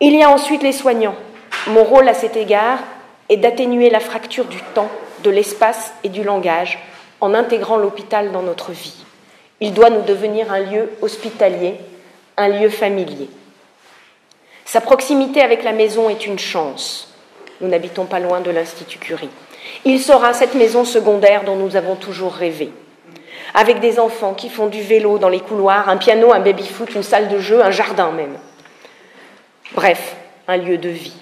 Il y a ensuite les soignants. Mon rôle à cet égard est d'atténuer la fracture du temps, de l'espace et du langage en intégrant l'hôpital dans notre vie. Il doit nous devenir un lieu hospitalier, un lieu familier. Sa proximité avec la maison est une chance. Nous n'habitons pas loin de l'Institut Curie. Il sera cette maison secondaire dont nous avons toujours rêvé. Avec des enfants qui font du vélo dans les couloirs, un piano, un baby-foot, une salle de jeu, un jardin même. Bref, un lieu de vie.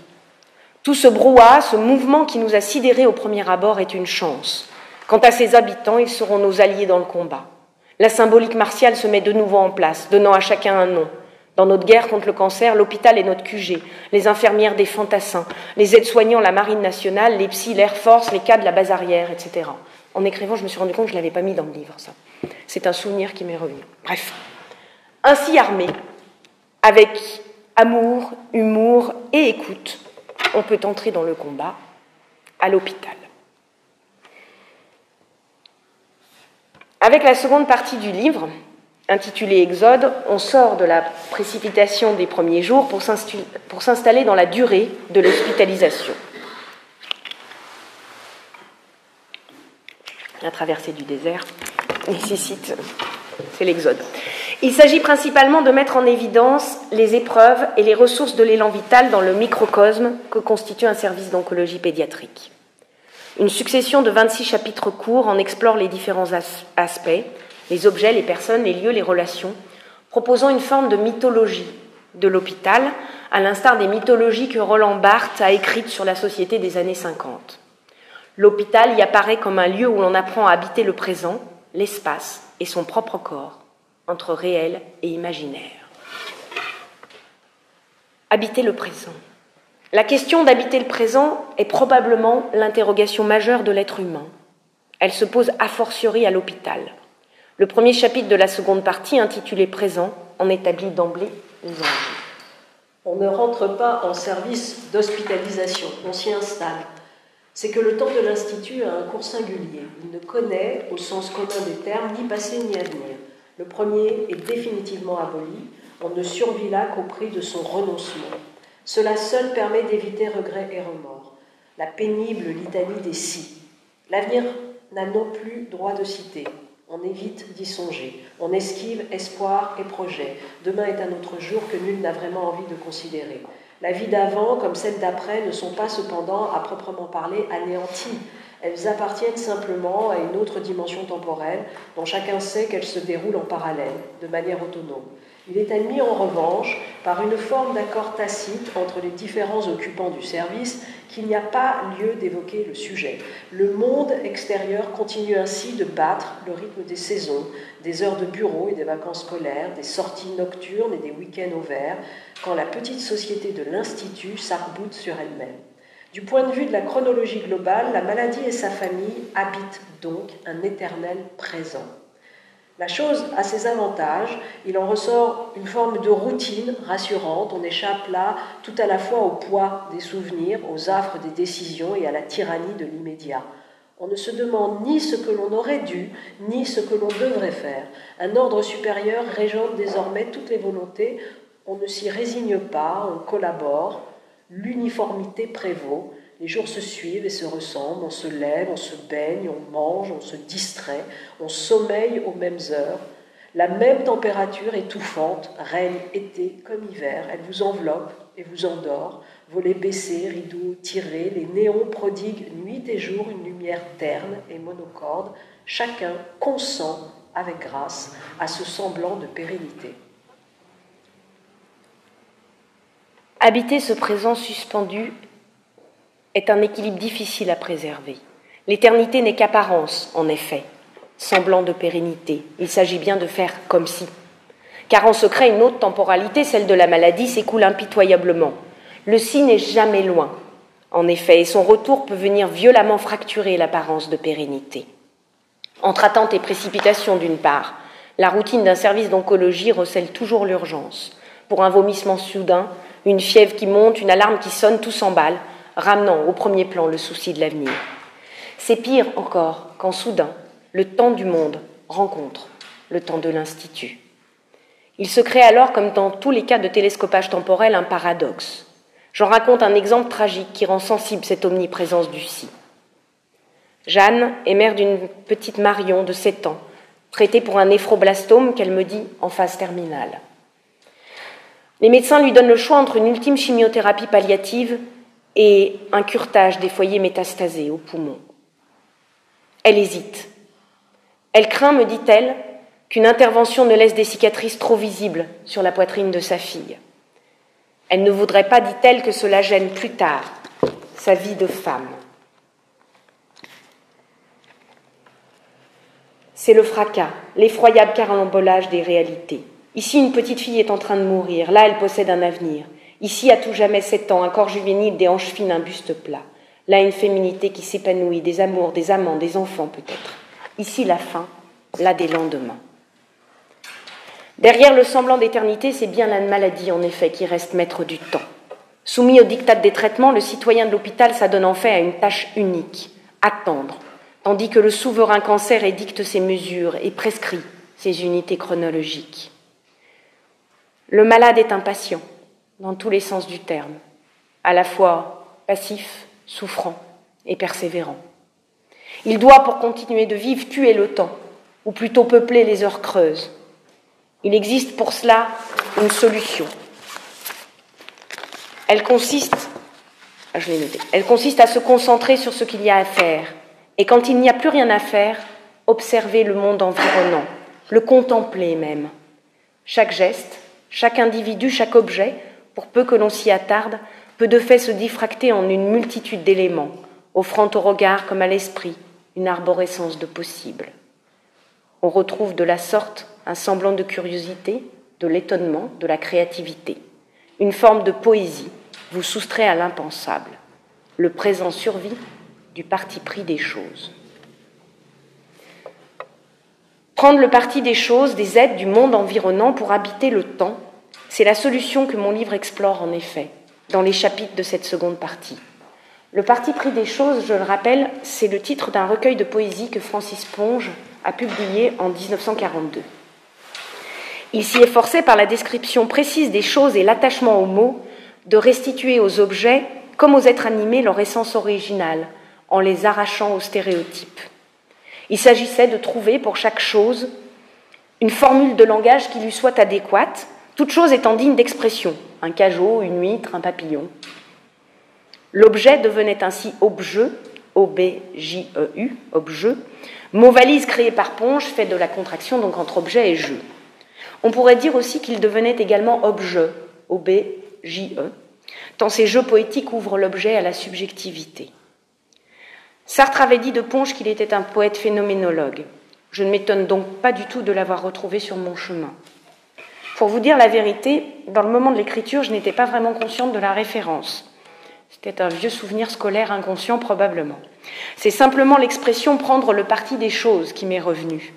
Tout ce brouhaha, ce mouvement qui nous a sidérés au premier abord est une chance. Quant à ses habitants, ils seront nos alliés dans le combat. La symbolique martiale se met de nouveau en place, donnant à chacun un nom. Dans notre guerre contre le cancer, l'hôpital est notre Q G, les infirmières des fantassins, les aides-soignants, la marine nationale, les psys, l'Air Force, les cadres de la base arrière, et cetera. En écrivant, je me suis rendu compte que je ne l'avais pas mis dans le livre, ça. C'est un souvenir qui m'est revenu. Bref. Ainsi armés, avec amour, humour et écoute, on peut entrer dans le combat à l'hôpital. Avec la seconde partie du livre, intitulé « Exode », on sort de la précipitation des premiers jours pour, pour s'installer dans la durée de l'hospitalisation. La traversée du désert nécessite c'est l'Exode. Il s'agit principalement de mettre en évidence les épreuves et les ressources de l'élan vital dans le microcosme que constitue un service d'oncologie pédiatrique. Une succession de vingt-six chapitres courts en explore les différents as- aspects, les objets, les personnes, les lieux, les relations, proposant une forme de mythologie de l'hôpital, à l'instar des mythologies que Roland Barthes a écrites sur la société des années cinquante. L'hôpital y apparaît comme un lieu où l'on apprend à habiter le présent, l'espace et son propre corps, entre réel et imaginaire. Habiter le présent. La question d'habiter le présent est probablement l'interrogation majeure de l'être humain. Elle se pose a fortiori à l'hôpital. Le premier chapitre de la seconde partie, intitulé « Présent », en établit d'emblée les enjeux. On ne rentre pas en service d'hospitalisation, on s'y installe. C'est que le temps de l'Institut a un cours singulier. Il ne connaît, au sens commun des termes, ni passé ni avenir. Le premier est définitivement aboli, on ne survit là qu'au prix de son renoncement. Cela seul permet d'éviter regrets et remords. La pénible litanie des si. L'avenir n'a non plus droit de citer. On évite d'y songer. On esquive espoir et projet. Demain est un autre jour que nul n'a vraiment envie de considérer. La vie d'avant, comme celle d'après, ne sont pas cependant, à proprement parler, anéanties. Elles appartiennent simplement à une autre dimension temporelle dont chacun sait qu'elle se déroule en parallèle, de manière autonome. Il est admis en revanche, par une forme d'accord tacite entre les différents occupants du service, qu'il n'y a pas lieu d'évoquer le sujet. Le monde extérieur continue ainsi de battre le rythme des saisons, des heures de bureau et des vacances scolaires, des sorties nocturnes et des week-ends au vert, quand la petite société de l'Institut s'arc-boute sur elle-même. Du point de vue de la chronologie globale, la maladie et sa famille habitent donc un éternel présent. La chose a ses avantages, il en ressort une forme de routine rassurante, on échappe là tout à la fois au poids des souvenirs, aux affres des décisions et à la tyrannie de l'immédiat. On ne se demande ni ce que l'on aurait dû, ni ce que l'on devrait faire. Un ordre supérieur régente désormais toutes les volontés, on ne s'y résigne pas, on collabore. L'uniformité prévaut, les jours se suivent et se ressemblent, on se lève, on se baigne, on mange, on se distrait, on sommeille aux mêmes heures. La même température étouffante règne été comme hiver, elle vous enveloppe et vous endort, volets baissés, rideaux tirés, les néons prodiguent nuit et jour une lumière terne et monocorde, chacun consent avec grâce à ce semblant de pérennité. Habiter ce présent suspendu est un équilibre difficile à préserver. L'éternité n'est qu'apparence, en effet, semblant de pérennité. Il s'agit bien de faire comme si. Car en secret, une autre temporalité, celle de la maladie, s'écoule impitoyablement. Le si n'est jamais loin, en effet, et son retour peut venir violemment fracturer l'apparence de pérennité. Entre attente et précipitation, d'une part, la routine d'un service d'oncologie recèle toujours l'urgence. Pour un vomissement soudain, une fièvre qui monte, une alarme qui sonne, tout s'emballe, ramenant au premier plan le souci de l'avenir. C'est pire encore quand soudain, le temps du monde rencontre le temps de l'Institut. Il se crée alors, comme dans tous les cas de télescopage temporel, un paradoxe. J'en raconte un exemple tragique qui rend sensible cette omniprésence du si. Jeanne est mère d'une petite Marion de sept ans, traitée pour un néphroblastome qu'elle me dit en phase terminale. Les médecins lui donnent le choix entre une ultime chimiothérapie palliative et un curetage des foyers métastasés aux poumons. Elle hésite. Elle craint, me dit-elle, qu'une intervention ne laisse des cicatrices trop visibles sur la poitrine de sa fille. Elle ne voudrait pas, dit-elle, que cela gêne plus tard sa vie de femme. C'est le fracas, l'effroyable carambolage des réalités. Ici, une petite fille est en train de mourir. Là, elle possède un avenir. Ici, à tout jamais sept ans, un corps juvénile, des hanches fines, un buste plat. Là, une féminité qui s'épanouit, des amours, des amants, des enfants peut-être. Ici, la fin. Là, des lendemains. Derrière le semblant d'éternité, c'est bien la maladie, en effet, qui reste maître du temps. Soumis au diktat des traitements, le citoyen de l'hôpital s'adonne en fait à une tâche unique, attendre, tandis que le souverain cancer édicte ses mesures et prescrit ses unités chronologiques. Le malade est impatient, dans tous les sens du terme, à la fois passif, souffrant et persévérant. Il doit, pour continuer de vivre, tuer le temps, ou plutôt peupler les heures creuses. Il existe pour cela une solution. Elle consiste, je l'ai noté, elle consiste à se concentrer sur ce qu'il y a à faire, et quand il n'y a plus rien à faire, observer le monde environnant, le contempler même. Chaque geste, chaque individu, chaque objet, pour peu que l'on s'y attarde, peut de fait se diffracter en une multitude d'éléments, offrant au regard comme à l'esprit une arborescence de possibles. On retrouve de la sorte un semblant de curiosité, de l'étonnement, de la créativité. Une forme de poésie vous soustrait à l'impensable. Le présent survit du parti pris des choses. Prendre le parti des choses, des êtres, du monde environnant pour habiter le temps, c'est la solution que mon livre explore en effet, dans les chapitres de cette seconde partie. Le parti pris des choses, je le rappelle, c'est le titre d'un recueil de poésie que Francis Ponge a publié en dix-neuf cent quarante-deux. Il s'y efforçait, par la description précise des choses et l'attachement aux mots, de restituer aux objets, comme aux êtres animés, leur essence originale, en les arrachant aux stéréotypes. Il s'agissait de trouver pour chaque chose une formule de langage qui lui soit adéquate, toute chose étant digne d'expression, un cajot, une huître, un papillon. L'objet devenait ainsi objeu, O B J E U, objeu, mot valise créé par Ponge, fait de la contraction donc entre objet et jeu. On pourrait dire aussi qu'il devenait également objet, O B J E, tant ces jeux poétiques ouvrent l'objet à la subjectivité. Sartre avait dit de Ponge qu'il était un poète phénoménologue. Je ne m'étonne donc pas du tout de l'avoir retrouvé sur mon chemin. Pour vous dire la vérité, dans le moment de l'écriture, je n'étais pas vraiment consciente de la référence. C'était un vieux souvenir scolaire inconscient probablement. C'est simplement l'expression « prendre le parti des choses » qui m'est revenue,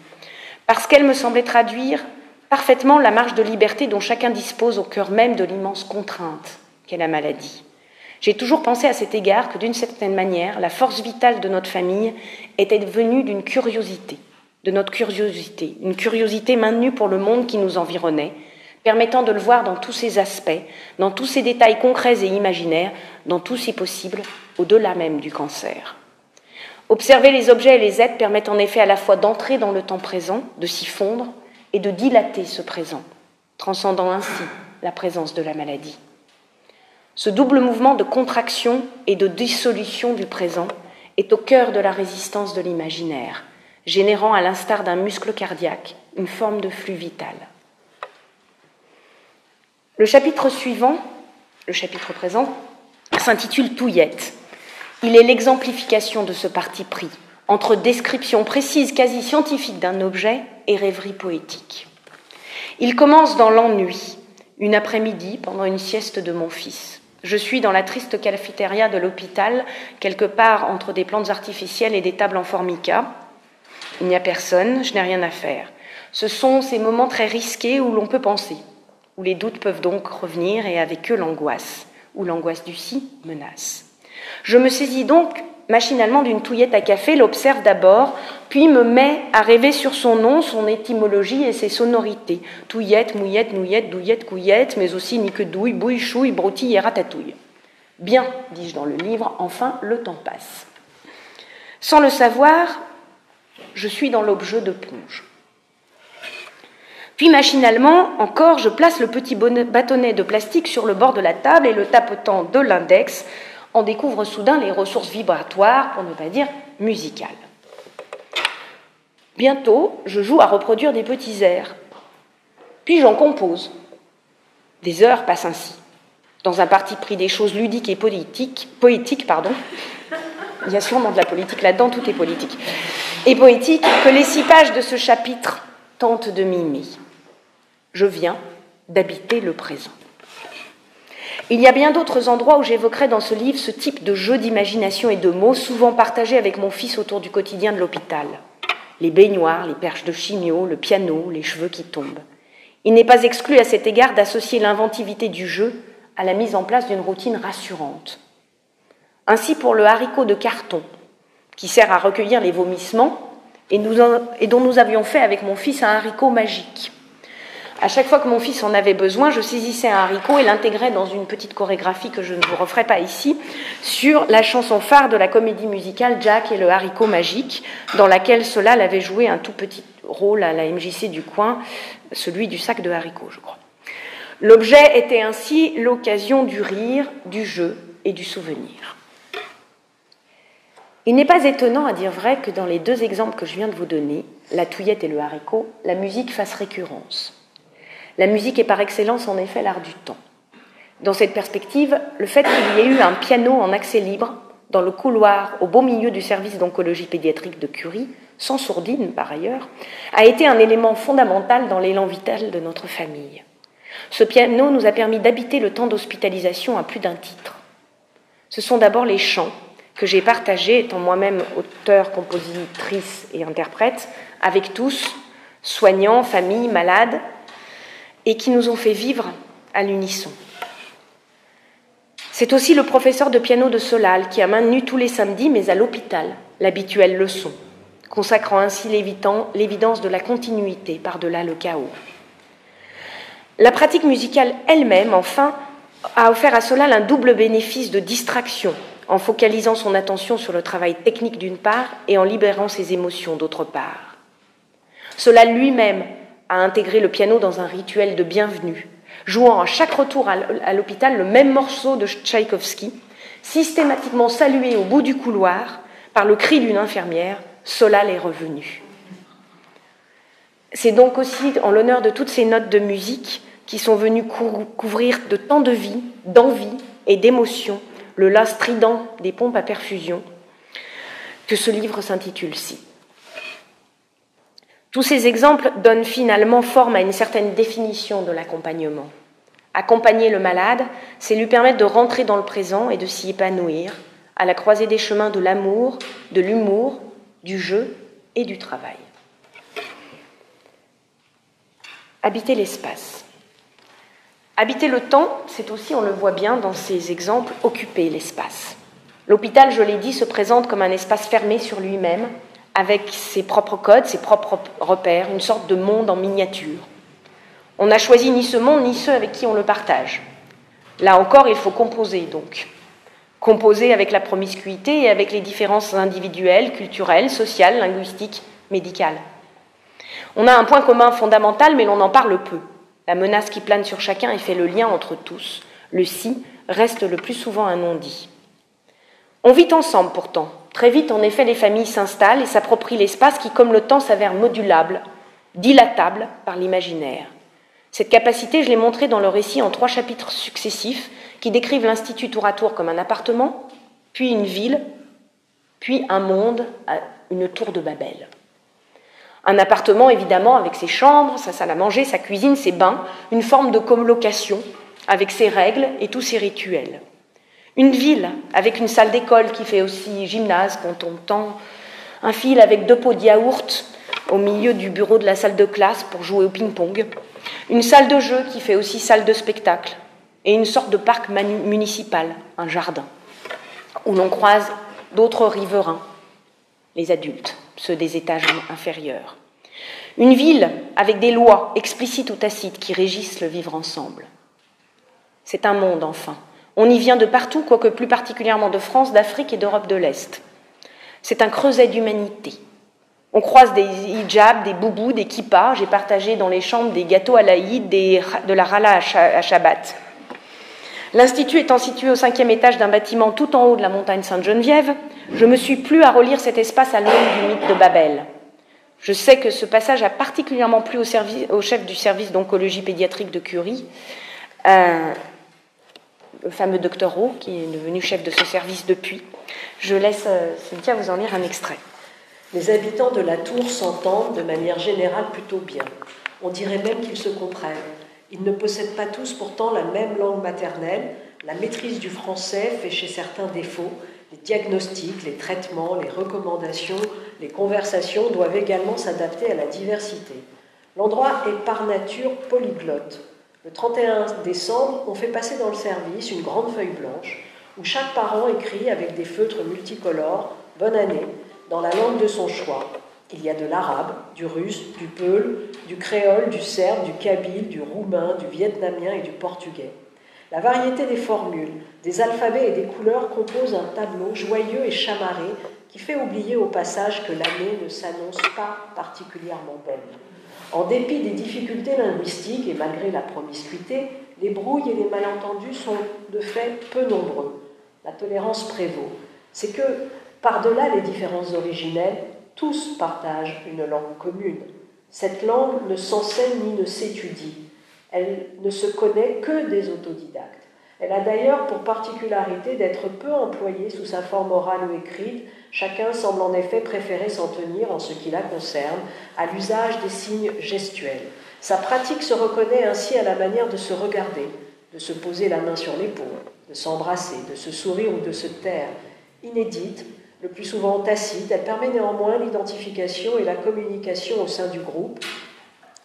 parce qu'elle me semblait traduire parfaitement la marge de liberté dont chacun dispose au cœur même de l'immense contrainte qu'est la maladie. J'ai toujours pensé à cet égard que, d'une certaine manière, la force vitale de notre famille était venue d'une curiosité, de notre curiosité, une curiosité maintenue pour le monde qui nous environnait, permettant de le voir dans tous ses aspects, dans tous ses détails concrets et imaginaires, dans tout si possible, au-delà même du cancer. Observer les objets et les êtres permet en effet à la fois d'entrer dans le temps présent, de s'y fondre et de dilater ce présent, transcendant ainsi la présence de la maladie. Ce double mouvement de contraction et de dissolution du présent est au cœur de la résistance de l'imaginaire, générant à l'instar d'un muscle cardiaque une forme de flux vital. Le chapitre suivant, le chapitre présent, s'intitule « Touillette ». Il est l'exemplification de ce parti pris, entre description précise, quasi scientifique d'un objet et rêverie poétique. Il commence dans l'ennui, une après-midi, pendant une sieste de mon fils. Je suis dans la triste cafétéria de l'hôpital, quelque part entre des plantes artificielles et des tables en formica. Il n'y a personne, je n'ai rien à faire. Ce sont ces moments très risqués où l'on peut penser, où les doutes peuvent donc revenir et avec eux l'angoisse, où l'angoisse du si menace. Je me saisis donc machinalement d'une touillette à café, l'observe d'abord, puis me met à rêver sur son nom, son étymologie et ses sonorités. Touillette, mouillette, nouillette, douillette, couillette, mais aussi nique douille, bouille, chouille, broutille et ratatouille. Bien, dis-je dans le livre, enfin le temps passe. Sans le savoir, je suis dans l'objet de Ponge. Puis machinalement, encore, je place le petit bâtonnet de plastique sur le bord de la table et le tapotant de l'index, on découvre soudain les ressources vibratoires, pour ne pas dire musicales. Bientôt, je joue à reproduire des petits airs, puis j'en compose. Des heures passent ainsi. Dans un parti pris des choses ludiques et politiques, poétiques, pardon, il y a sûrement de la politique là-dedans, tout est politique, et poétique, que les six pages de ce chapitre tentent de mimer. Je viens d'habiter le présent. Il y a bien d'autres endroits où j'évoquerai dans ce livre ce type de jeu d'imagination et de mots souvent partagés avec mon fils autour du quotidien de l'hôpital. Les baignoires, les perches de chignon, le piano, les cheveux qui tombent. Il n'est pas exclu à cet égard d'associer l'inventivité du jeu à la mise en place d'une routine rassurante. Ainsi pour le haricot de carton, qui sert à recueillir les vomissements et, nous en, et dont nous avions fait avec mon fils un haricot magique. À chaque fois que mon fils en avait besoin, je saisissais un haricot et l'intégrais dans une petite chorégraphie que je ne vous referai pas ici, sur la chanson phare de la comédie musicale Jack et le haricot magique, dans laquelle Solal avait joué un tout petit rôle à la M J C du coin, celui du sac de haricots, je crois. L'objet était ainsi l'occasion du rire, du jeu et du souvenir. Il n'est pas étonnant, à dire vrai, que dans les deux exemples que je viens de vous donner, la touillette et le haricot, la musique fasse récurrence. La musique est par excellence en effet l'art du temps. Dans cette perspective, le fait qu'il y ait eu un piano en accès libre dans le couloir au beau milieu du service d'oncologie pédiatrique de Curie, sans sourdine par ailleurs, a été un élément fondamental dans l'élan vital de notre famille. Ce piano nous a permis d'habiter le temps d'hospitalisation à plus d'un titre. Ce sont d'abord les chants que j'ai partagés, étant moi-même auteur, compositrice et interprète, avec tous, soignants, familles, malades, et qui nous ont fait vivre à l'unisson. C'est aussi le professeur de piano de Solal qui a maintenu tous les samedis, mais à l'hôpital, l'habituelle leçon, consacrant ainsi l'évidence de la continuité, par-delà le chaos. La pratique musicale elle-même, enfin, a offert à Solal un double bénéfice de distraction, en focalisant son attention sur le travail technique d'une part et en libérant ses émotions d'autre part. Solal lui-même a intégré le piano dans un rituel de bienvenue, jouant à chaque retour à l'hôpital le même morceau de Tchaïkovski, systématiquement salué au bout du couloir par le cri d'une infirmière « Solal est revenu ». C'est donc aussi en l'honneur de toutes ces notes de musique qui sont venues cou- couvrir de tant de vie, d'envie et d'émotion le las strident des pompes à perfusion que ce livre s'intitule « Si ». Tous ces exemples donnent finalement forme à une certaine définition de l'accompagnement. Accompagner le malade, c'est lui permettre de rentrer dans le présent et de s'y épanouir, à la croisée des chemins de l'amour, de l'humour, du jeu et du travail. Habiter l'espace. Habiter le temps, c'est aussi, on le voit bien dans ces exemples, occuper l'espace. L'hôpital, je l'ai dit, se présente comme un espace fermé sur lui-même, avec ses propres codes, ses propres repères, une sorte de monde en miniature. On n'a choisi ni ce monde, ni ceux avec qui on le partage. Là encore, il faut composer, donc. Composer avec la promiscuité et avec les différences individuelles, culturelles, sociales, linguistiques, médicales. On a un point commun fondamental, mais l'on en parle peu. La menace qui plane sur chacun et fait le lien entre tous, le « si », reste le plus souvent un non-dit. On vit ensemble, pourtant. Très vite, en effet, les familles s'installent et s'approprient l'espace qui, comme le temps, s'avère modulable, dilatable par l'imaginaire. Cette capacité, je l'ai montrée dans le récit en trois chapitres successifs qui décrivent l'Institut tour à tour comme un appartement, puis une ville, puis un monde, une tour de Babel. Un appartement, évidemment, avec ses chambres, sa salle à manger, sa cuisine, ses bains, une forme de colocation avec ses règles et tous ses rituels. Une ville avec une salle d'école qui fait aussi gymnase quand on tend, un fil avec deux pots de yaourt au milieu du bureau de la salle de classe pour jouer au ping-pong, une salle de jeu qui fait aussi salle de spectacle et une sorte de parc manu- municipal, un jardin, où l'on croise d'autres riverains, les adultes, ceux des étages inférieurs. Une ville avec des lois explicites ou tacites qui régissent le vivre ensemble. C'est un monde, enfin. On y vient de partout, quoique plus particulièrement de France, d'Afrique et d'Europe de l'Est. C'est un creuset d'humanité. On croise des hijabs, des boubous, des kippas. J'ai partagé dans les chambres des gâteaux à l'Aïd, des, de la rala à Shabbat. L'Institut étant situé au cinquième étage d'un bâtiment tout en haut de la montagne Sainte-Geneviève, je me suis plu à relire cet espace à l'aune du mythe de Babel. Je sais que ce passage a particulièrement plu au, service, au chef du service d'oncologie pédiatrique de Curie, euh, le fameux docteur O, qui est devenu chef de ce service depuis. Je laisse Cynthia vous en lire un extrait. Les habitants de la tour s'entendent de manière générale plutôt bien. On dirait même qu'ils se comprennent. Ils ne possèdent pas tous pourtant la même langue maternelle. La maîtrise du français fait chez certains défauts. Les diagnostics, les traitements, les recommandations, les conversations doivent également s'adapter à la diversité. L'endroit est par nature polyglotte. Le trente et un décembre, on fait passer dans le service une grande feuille blanche où chaque parent écrit avec des feutres multicolores « Bonne année » dans la langue de son choix. Il y a de l'arabe, du russe, du peul, du créole, du serbe, du kabyle, du roumain, du vietnamien et du portugais. La variété des formules, des alphabets et des couleurs compose un tableau joyeux et chamarré qui fait oublier au passage que l'année ne s'annonce pas particulièrement bonne. En dépit des difficultés linguistiques et malgré la promiscuité, les brouilles et les malentendus sont de fait peu nombreux. La tolérance prévaut. C'est que, par-delà les différences originelles, tous partagent une langue commune. Cette langue ne s'enseigne ni ne s'étudie. Elle ne se connaît que des autodidactes. Elle a d'ailleurs pour particularité d'être peu employée sous sa forme orale ou écrite. Chacun semble en effet préférer s'en tenir, en ce qui la concerne, à l'usage des signes gestuels. Sa pratique se reconnaît ainsi à la manière de se regarder, de se poser la main sur l'épaule, de s'embrasser, de se sourire ou de se taire. Inédite, le plus souvent tacite, elle permet néanmoins l'identification et la communication au sein du groupe,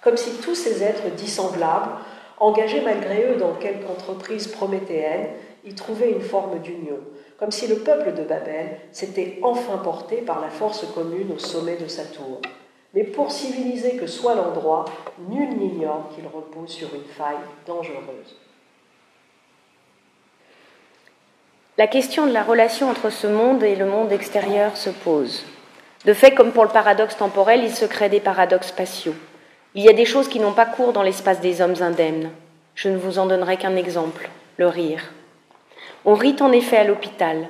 comme si tous ces êtres dissemblables, engagés malgré eux dans quelque entreprise prométhéenne, y trouvaient une forme d'union, comme si le peuple de Babel s'était enfin porté par la force commune au sommet de sa tour. Mais pour civilisé que soit l'endroit, nul n'ignore qu'il repose sur une faille dangereuse. La question de la relation entre ce monde et le monde extérieur se pose. De fait, comme pour le paradoxe temporel, il se crée des paradoxes spatiaux. Il y a des choses qui n'ont pas cours dans l'espace des hommes indemnes. Je ne vous en donnerai qu'un exemple, le rire. On rit en effet à l'hôpital.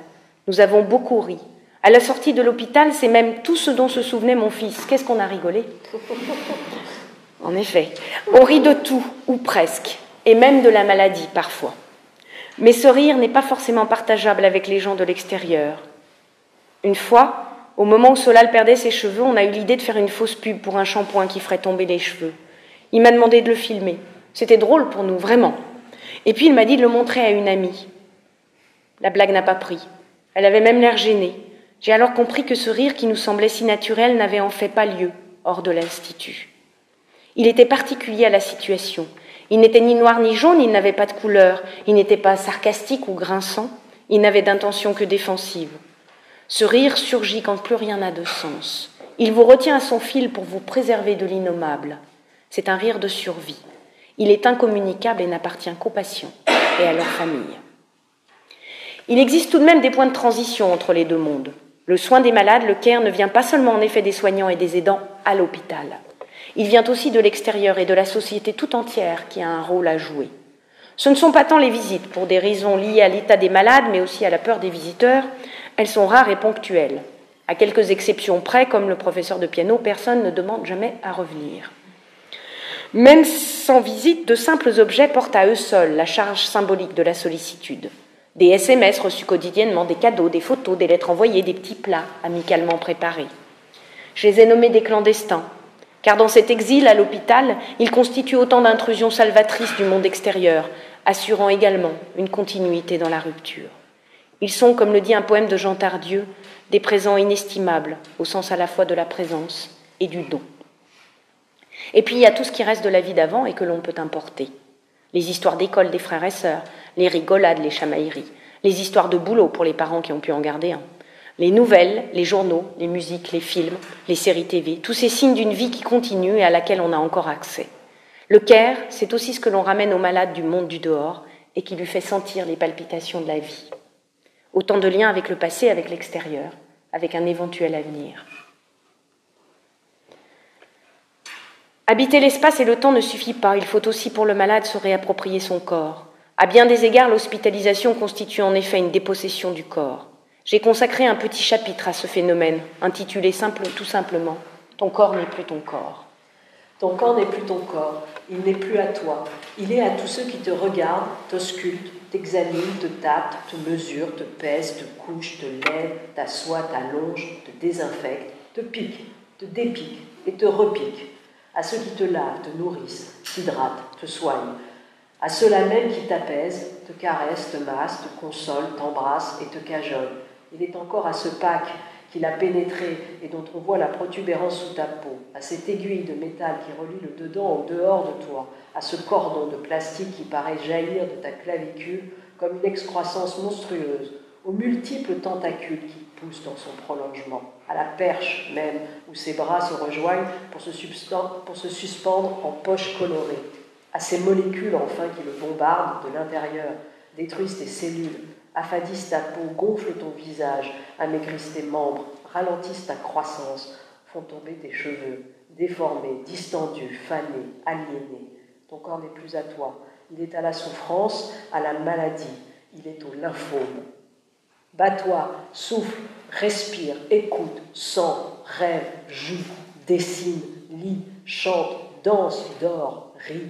Nous avons beaucoup ri. À la sortie de l'hôpital, c'est même tout ce dont se souvenait mon fils. Qu'est-ce qu'on a rigolé ? En effet, on rit de tout, ou presque, et même de la maladie parfois. Mais ce rire n'est pas forcément partageable avec les gens de l'extérieur. Une fois, au moment où Solal perdait ses cheveux, on a eu l'idée de faire une fausse pub pour un shampoing qui ferait tomber les cheveux. Il m'a demandé de le filmer. C'était drôle pour nous, vraiment. Et puis il m'a dit de le montrer à une amie. La blague n'a pas pris. Elle avait même l'air gênée. J'ai alors compris que ce rire qui nous semblait si naturel n'avait en fait pas lieu, hors de l'Institut. Il était particulier à la situation. Il n'était ni noir ni jaune, il n'avait pas de couleur, il n'était pas sarcastique ou grinçant, il n'avait d'intention que défensive. Ce rire surgit quand plus rien n'a de sens. Il vous retient à son fil pour vous préserver de l'innommable. C'est un rire de survie. Il est incommunicable et n'appartient qu'aux patients et à leur famille. Il existe tout de même des points de transition entre les deux mondes. Le soin des malades, le care, ne vient pas seulement en effet des soignants et des aidants à l'hôpital. Il vient aussi de l'extérieur et de la société tout entière qui a un rôle à jouer. Ce ne sont pas tant les visites, pour des raisons liées à l'état des malades, mais aussi à la peur des visiteurs. Elles sont rares et ponctuelles. À quelques exceptions près, comme le professeur de piano, personne ne demande jamais à revenir. Même sans visite, de simples objets portent à eux seuls la charge symbolique de la sollicitude. Des S M S reçus quotidiennement, des cadeaux, des photos, des lettres envoyées, des petits plats amicalement préparés. Je les ai nommés des clandestins. Car dans cet exil à l'hôpital, il constitue autant d'intrusions salvatrices du monde extérieur, assurant également une continuité dans la rupture. Ils sont, comme le dit un poème de Jean Tardieu, des présents inestimables, au sens à la fois de la présence et du don. Et puis il y a tout ce qui reste de la vie d'avant et que l'on peut importer. Les histoires d'école des frères et sœurs, les rigolades, les chamailleries, les histoires de boulot pour les parents qui ont pu en garder un. Les nouvelles, les journaux, les musiques, les films, les séries T V, tous ces signes d'une vie qui continue et à laquelle on a encore accès. Le care, c'est aussi ce que l'on ramène aux malades du monde du dehors et qui lui fait sentir les palpitations de la vie. Autant de liens avec le passé, avec l'extérieur, avec un éventuel avenir. Habiter l'espace et le temps ne suffit pas, il faut aussi pour le malade se réapproprier son corps. À bien des égards, l'hospitalisation constitue en effet une dépossession du corps. J'ai consacré un petit chapitre à ce phénomène, intitulé simple, tout simplement « Ton corps n'est plus ton corps ». Ton corps n'est plus ton corps, il n'est plus à toi. Il est à tous ceux qui te regardent, t'auscultent, t'examinent, te tapent, te mesurent, te pèsent, te couchent, te lèvent, t'assoient, t'allongent, te désinfectent, te piquent, te dépiquent et te repiquent. À ceux qui te lavent, te nourrissent, t'hydratent, te soignent. À ceux-là même qui t'apaisent, te caressent, te massent, te consolent, t'embrassent et te cajolent. Il est encore à ce Pâques qu'il a pénétré et dont on voit la protubérance sous ta peau, à cette aiguille de métal qui relie le dedans au dehors de toi, à ce cordon de plastique qui paraît jaillir de ta clavicule comme une excroissance monstrueuse, aux multiples tentacules qui poussent dans son prolongement, à la perche même, où ses bras se rejoignent pour se, pour se suspendre en poches colorées, à ces molécules enfin qui le bombardent de l'intérieur, détruisent tes cellules, affadissent ta peau, gonflent ton visage, amaigrissent tes membres, ralentissent ta croissance, font tomber tes cheveux, déformés, distendus, fanés, aliénés. Ton corps n'est plus à toi, il est à la souffrance, à la maladie, il est au lymphome. Bats-toi, souffle, respire, écoute, sens, rêve, joue, dessine, lis, chante, danse, dors, ris,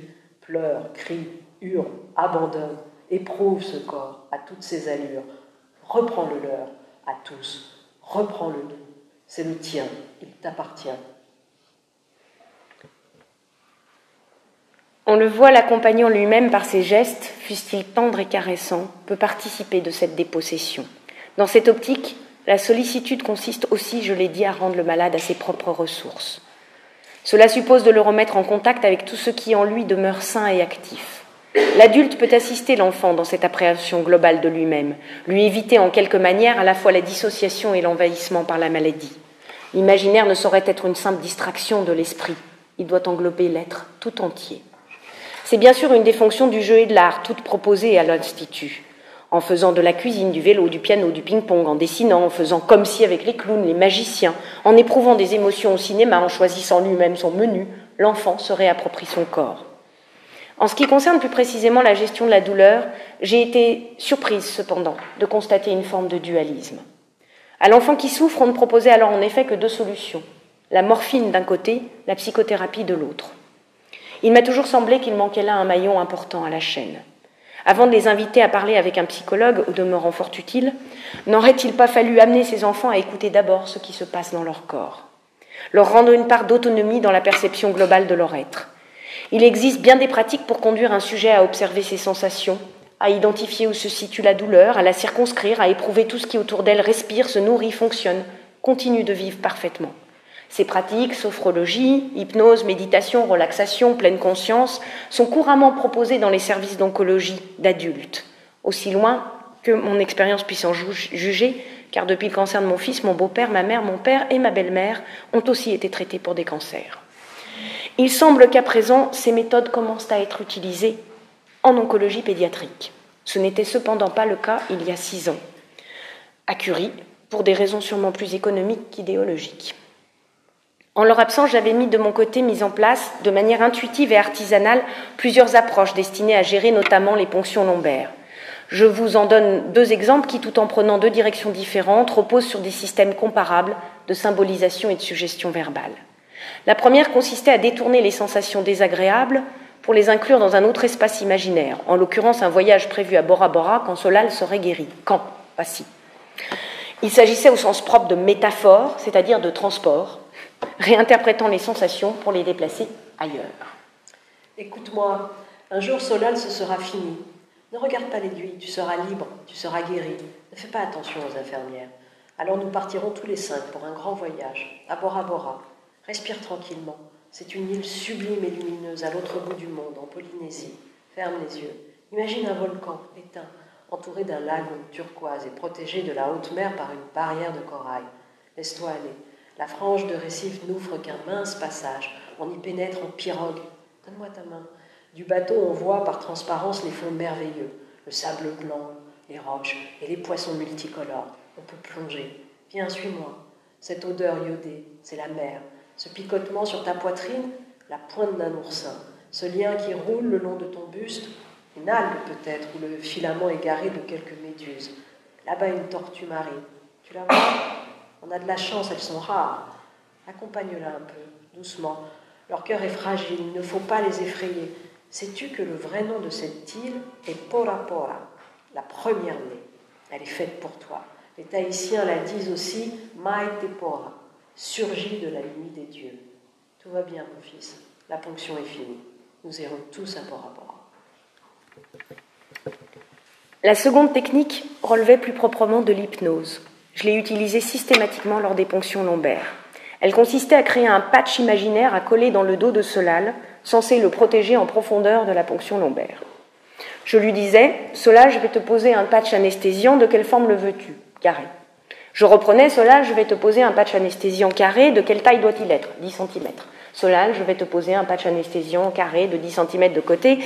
pleure, crie, hurle, abandonne, éprouve ce corps à toutes ses allures, reprends-le leur, à tous, reprends-le nous, c'est le tien, il t'appartient. On le voit l'accompagnant lui-même par ses gestes, fussent-ils tendres et caressants, peut participer de cette dépossession. Dans cette optique, la sollicitude consiste aussi, je l'ai dit, à rendre le malade à ses propres ressources. Cela suppose de le remettre en contact avec tout ce qui en lui demeure sain et actif. L'adulte peut assister l'enfant dans cette appréhension globale de lui-même, lui éviter en quelque manière à la fois la dissociation et l'envahissement par la maladie. L'imaginaire ne saurait être une simple distraction de l'esprit, il doit englober l'être tout entier. C'est bien sûr une des fonctions du jeu et de l'art, toutes proposées à l'Institut. En faisant de la cuisine, du vélo, du piano, du ping-pong, en dessinant, en faisant comme si avec les clowns, les magiciens, en éprouvant des émotions au cinéma, en choisissant lui-même son menu, l'enfant se réapproprie son corps. En ce qui concerne plus précisément la gestion de la douleur, j'ai été surprise cependant de constater une forme de dualisme. À l'enfant qui souffre, on ne proposait alors en effet que deux solutions, la morphine d'un côté, la psychothérapie de l'autre. Il m'a toujours semblé qu'il manquait là un maillon important à la chaîne. Avant de les inviter à parler avec un psychologue, au demeurant fort utile, n'aurait-il pas fallu amener ces enfants à écouter d'abord ce qui se passe dans leur corps, leur rendre une part d'autonomie dans la perception globale de leur être. Il existe bien des pratiques pour conduire un sujet à observer ses sensations, à identifier où se situe la douleur, à la circonscrire, à éprouver tout ce qui autour d'elle respire, se nourrit, fonctionne, continue de vivre parfaitement. Ces pratiques, sophrologie, hypnose, méditation, relaxation, pleine conscience, sont couramment proposées dans les services d'oncologie d'adultes, aussi loin que mon expérience puisse en juger, car depuis le cancer de mon fils, mon beau-père, ma mère, mon père et ma belle-mère ont aussi été traités pour des cancers. Il semble qu'à présent, ces méthodes commencent à être utilisées en oncologie pédiatrique. Ce n'était cependant pas le cas il y a six ans, à Curie, pour des raisons sûrement plus économiques qu'idéologiques. En leur absence, j'avais mis de mon côté mise en place, de manière intuitive et artisanale, plusieurs approches destinées à gérer notamment les ponctions lombaires. Je vous en donne deux exemples qui, tout en prenant deux directions différentes, reposent sur des systèmes comparables de symbolisation et de suggestion verbale. La première consistait à détourner les sensations désagréables pour les inclure dans un autre espace imaginaire, en l'occurrence un voyage prévu à Bora Bora quand Solal serait guéri. Quand ? Pas si. Il s'agissait au sens propre de métaphore, c'est-à-dire de transport, réinterprétant les sensations pour les déplacer ailleurs. Écoute-moi, un jour Solal ce sera fini. Ne regarde pas l'aiguille, tu seras libre, tu seras guéri. Ne fais pas attention aux infirmières. Alors nous partirons tous les cinq pour un grand voyage, à Bora Bora. Respire tranquillement. C'est une île sublime et lumineuse à l'autre bout du monde, en Polynésie. Ferme les yeux. Imagine un volcan éteint, entouré d'un lagon turquoise et protégé de la haute mer par une barrière de corail. Laisse-toi aller. La frange de récif n'ouvre qu'un mince passage. On y pénètre en pirogue. Donne-moi ta main. Du bateau, on voit par transparence les fonds merveilleux, le sable blanc, les roches et les poissons multicolores. On peut plonger. Viens, suis-moi. Cette odeur iodée, c'est la mer. Ce picotement sur ta poitrine, la pointe d'un oursin. Ce lien qui roule le long de ton buste, une algue peut-être, ou le filament égaré de quelques méduses. Là-bas, une tortue marine. Tu la vois ? On a de la chance, elles sont rares. Accompagne-la un peu, doucement. Leur cœur est fragile, il ne faut pas les effrayer. Sais-tu que le vrai nom de cette île est Porapora, la première née. Elle est faite pour toi. Les Tahitiens la disent aussi Maite pora, surgit de la nuit des dieux. Tout va bien, mon fils. La ponction est finie. Nous irons tous à Porapora. La seconde technique relevait plus proprement de l'hypnose. Je l'ai utilisée systématiquement lors des ponctions lombaires. Elle consistait à créer un patch imaginaire à coller dans le dos de Solal, censé le protéger en profondeur de la ponction lombaire. Je lui disais, « Solal, je vais te poser un patch anesthésiant, de quelle forme le veux-tu » Carré. Je reprenais, « Solal, je vais te poser un patch anesthésiant carré, de quelle taille doit-il être ?» dix centimètres. « Solal, je vais te poser un patch anesthésiant carré de dix centimètres de côté. »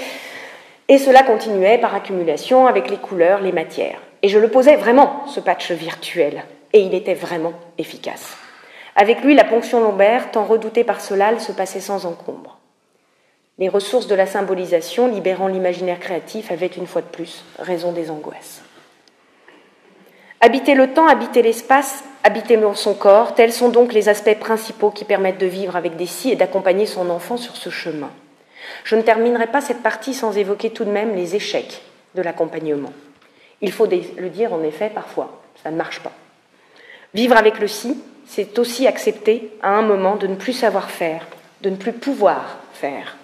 Et cela continuait par accumulation avec les couleurs, les matières. Et je le posais vraiment, ce patch virtuel. Et il était vraiment efficace. Avec lui, la ponction lombaire, tant redoutée par Solal, se passait sans encombre. Les ressources de la symbolisation, libérant l'imaginaire créatif, avaient une fois de plus raison des angoisses. Habiter le temps, habiter l'espace, habiter son corps, tels sont donc les aspects principaux qui permettent de vivre avec des si et d'accompagner son enfant sur ce chemin. Je ne terminerai pas cette partie sans évoquer tout de même les échecs de l'accompagnement. Il faut le dire en effet, parfois, ça ne marche pas. Vivre avec le si, c'est aussi accepter à un moment de ne plus savoir faire, de ne plus pouvoir faire.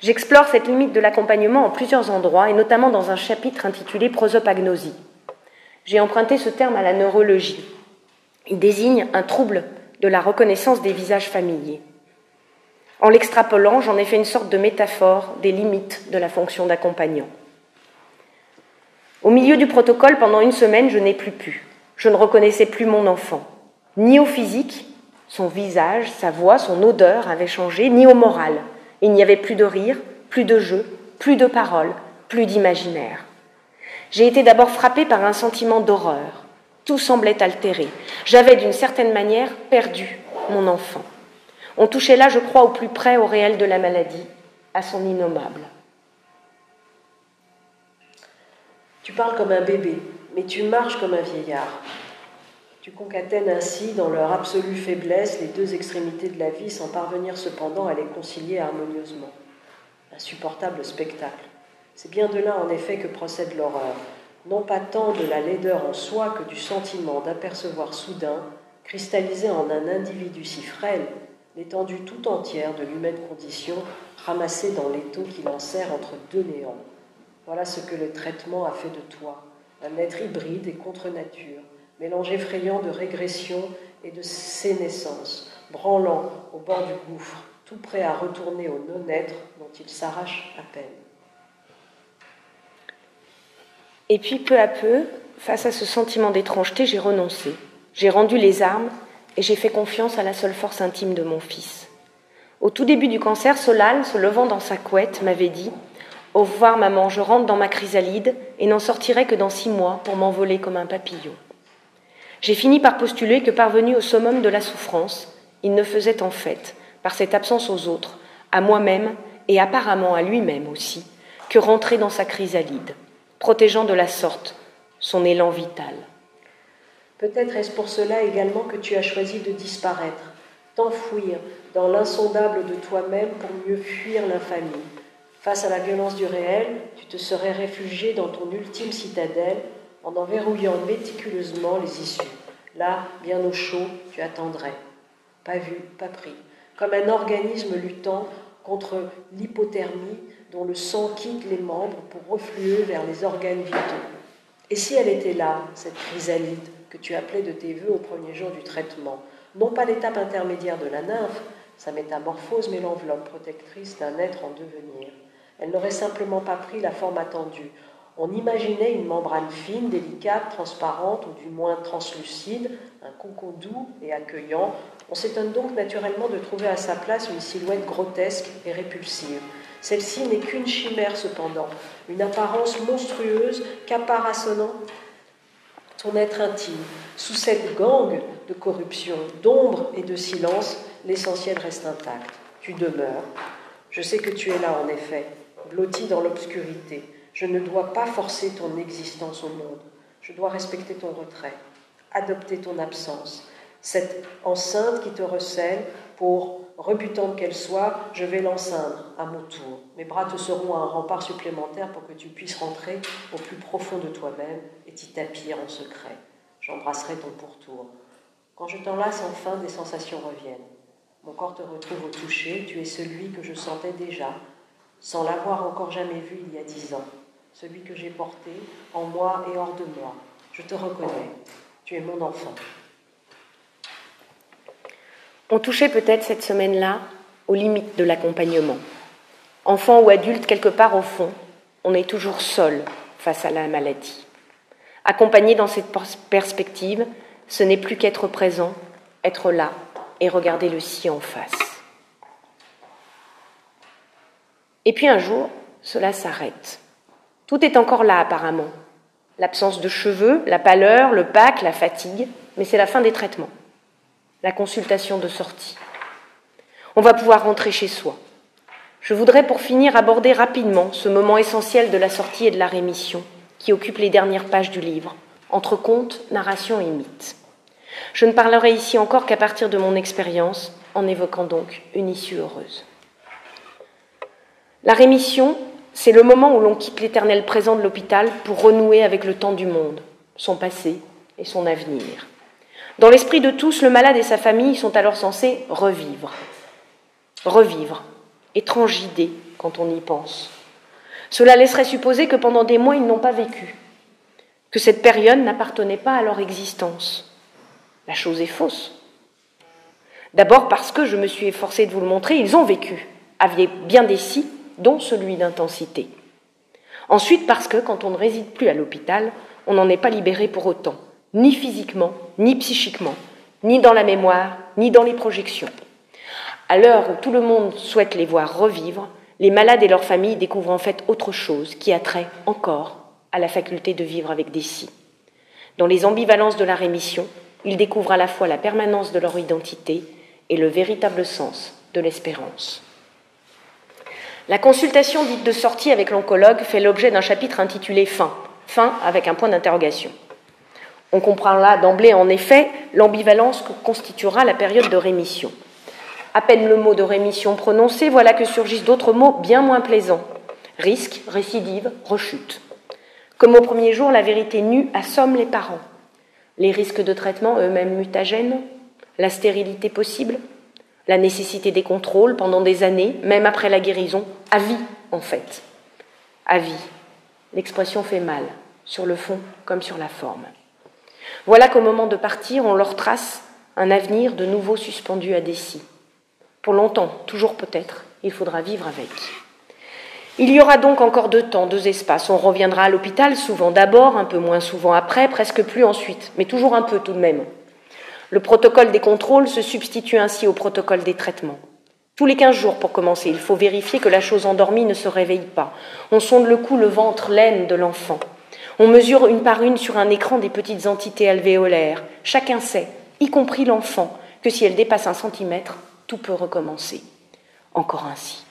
J'explore cette limite de l'accompagnement en plusieurs endroits, et notamment dans un chapitre intitulé « Prosopagnosie ». J'ai emprunté ce terme à la neurologie. Il désigne un trouble de la reconnaissance des visages familiers. En l'extrapolant, j'en ai fait une sorte de métaphore des limites de la fonction d'accompagnant. Au milieu du protocole, pendant une semaine, je n'ai plus pu. Je ne reconnaissais plus mon enfant, ni au physique, son visage, sa voix, son odeur avaient changé, ni au moral. Il n'y avait plus de rire, plus de jeu, plus de paroles, plus d'imaginaire. J'ai été d'abord frappée par un sentiment d'horreur. Tout semblait altéré. J'avais d'une certaine manière perdu mon enfant. On touchait là, je crois, au plus près au réel de la maladie, à son innommable. Tu parles comme un bébé, mais tu marches comme un vieillard. Tu concatènes ainsi, dans leur absolue faiblesse, les deux extrémités de la vie sans parvenir cependant à les concilier harmonieusement. Insupportable spectacle. C'est bien de là en effet que procède l'horreur, non pas tant de la laideur en soi que du sentiment d'apercevoir soudain, cristallisé en un individu si frêle, l'étendue tout entière de l'humaine condition ramassée dans l'étau qui l'enserre entre deux néants. Voilà ce que le traitement a fait de toi, un être hybride et contre-nature, mélange effrayant de régression et de sénescence, branlant au bord du gouffre, tout prêt à retourner au non-être dont il s'arrache à peine. Et puis peu à peu, face à ce sentiment d'étrangeté, j'ai renoncé. J'ai rendu les armes et j'ai fait confiance à la seule force intime de mon fils. Au tout début du cancer, Solal, se levant dans sa couette, m'avait dit « Au revoir maman, je rentre dans ma chrysalide et n'en sortirai que dans six mois pour m'envoler comme un papillon. » J'ai fini par postuler que, parvenu au summum de la souffrance, il ne faisait en fait, par cette absence aux autres, à moi-même et apparemment à lui-même aussi, que rentrer dans sa chrysalide, protégeant de la sorte son élan vital. Peut-être est-ce pour cela également que tu as choisi de disparaître, t'enfouir dans l'insondable de toi-même pour mieux fuir l'infamie. Face à la violence du réel, tu te serais réfugié dans ton ultime citadelle, en en verrouillant méticuleusement les issues. Là, bien au chaud, tu attendrais. Pas vu, pas pris. Comme un organisme luttant contre l'hypothermie dont le sang quitte les membres pour refluer vers les organes vitaux. Et si elle était là, cette chrysalide que tu appelais de tes voeux au premier jour du traitement, non pas l'étape intermédiaire de la nymphe, sa métamorphose, mais l'enveloppe protectrice d'un être en devenir. Elle n'aurait simplement pas pris la forme attendue. On imaginait une membrane fine, délicate, transparente ou du moins translucide, un cocon doux et accueillant. On s'étonne donc naturellement de trouver à sa place une silhouette grotesque et répulsive. Celle-ci n'est qu'une chimère cependant, une apparence monstrueuse qu'apparasonnant ton être intime. Sous cette gangue de corruption, d'ombre et de silence, l'essentiel reste intact. Tu demeures. Je sais que tu es là en effet, blotti dans l'obscurité. Je ne dois pas forcer ton existence au monde. Je dois respecter ton retrait, adopter ton absence. Cette enceinte qui te recèle, pour, rebutante qu'elle soit, je vais l'enceindre à mon tour. Mes bras te seront un rempart supplémentaire pour que tu puisses rentrer au plus profond de toi-même et t'y tapir en secret. J'embrasserai ton pourtour. Quand je t'enlace enfin, des sensations reviennent. Mon corps te retrouve au toucher, tu es celui que je sentais déjà, sans l'avoir encore jamais vu il y a dix ans. Celui que j'ai porté, en moi et hors de moi. Je te reconnais, tu es mon enfant. On touchait peut-être cette semaine-là aux limites de l'accompagnement. Enfant ou adulte, quelque part au fond, on est toujours seul face à la maladie. Accompagné dans cette perspective, ce n'est plus qu'être présent, être là et regarder le si en face. Et puis un jour, cela s'arrête. Tout est encore là apparemment. L'absence de cheveux, la pâleur, le pack, la fatigue, mais c'est la fin des traitements. La consultation de sortie. On va pouvoir rentrer chez soi. Je voudrais pour finir aborder rapidement ce moment essentiel de la sortie et de la rémission qui occupe les dernières pages du livre, entre contes, narration et mythes. Je ne parlerai ici encore qu'à partir de mon expérience, en évoquant donc une issue heureuse. La rémission, c'est le moment où l'on quitte l'éternel présent de l'hôpital pour renouer avec le temps du monde, son passé et son avenir. Dans l'esprit de tous, le malade et sa famille sont alors censés revivre. Revivre. Étrange idée quand on y pense. Cela laisserait supposer que pendant des mois, ils n'ont pas vécu, que cette période n'appartenait pas à leur existence. La chose est fausse. D'abord parce que, je me suis efforcée de vous le montrer, ils ont vécu, avaient bien des si, dont celui d'intensité. Ensuite parce que, quand on ne réside plus à l'hôpital, on n'en est pas libéré pour autant, ni physiquement, ni psychiquement, ni dans la mémoire, ni dans les projections. À l'heure où tout le monde souhaite les voir revivre, les malades et leurs familles découvrent en fait autre chose qui a trait encore à la faculté de vivre avec des si. Dans les ambivalences de la rémission, ils découvrent à la fois la permanence de leur identité et le véritable sens de l'espérance. La consultation dite de sortie avec l'oncologue fait l'objet d'un chapitre intitulé « Fin », fin avec un point d'interrogation. On comprend là d'emblée en effet l'ambivalence que constituera la période de rémission. À peine le mot de rémission prononcé, voilà que surgissent d'autres mots bien moins plaisants. Risque, récidive, rechute. Comme au premier jour, la vérité nue assomme les parents. Les risques de traitement eux-mêmes mutagènes, la stérilité possible, la nécessité des contrôles pendant des années, même après la guérison, à vie en fait. À vie. L'expression fait mal, sur le fond comme sur la forme. Voilà qu'au moment de partir, on leur trace un avenir de nouveau suspendu à des si. Pour longtemps, toujours peut-être, il faudra vivre avec. Il y aura donc encore deux temps, deux espaces. On reviendra à l'hôpital, souvent d'abord, un peu moins souvent après, presque plus ensuite, mais toujours un peu tout de même. Le protocole des contrôles se substitue ainsi au protocole des traitements. Tous les quinze jours pour commencer, il faut vérifier que la chose endormie ne se réveille pas. On sonde le cou, le ventre, l'aine de l'enfant. On mesure une par une sur un écran des petites entités alvéolaires. Chacun sait, y compris l'enfant, que si elle dépasse un centimètre, tout peut recommencer. Encore ainsi,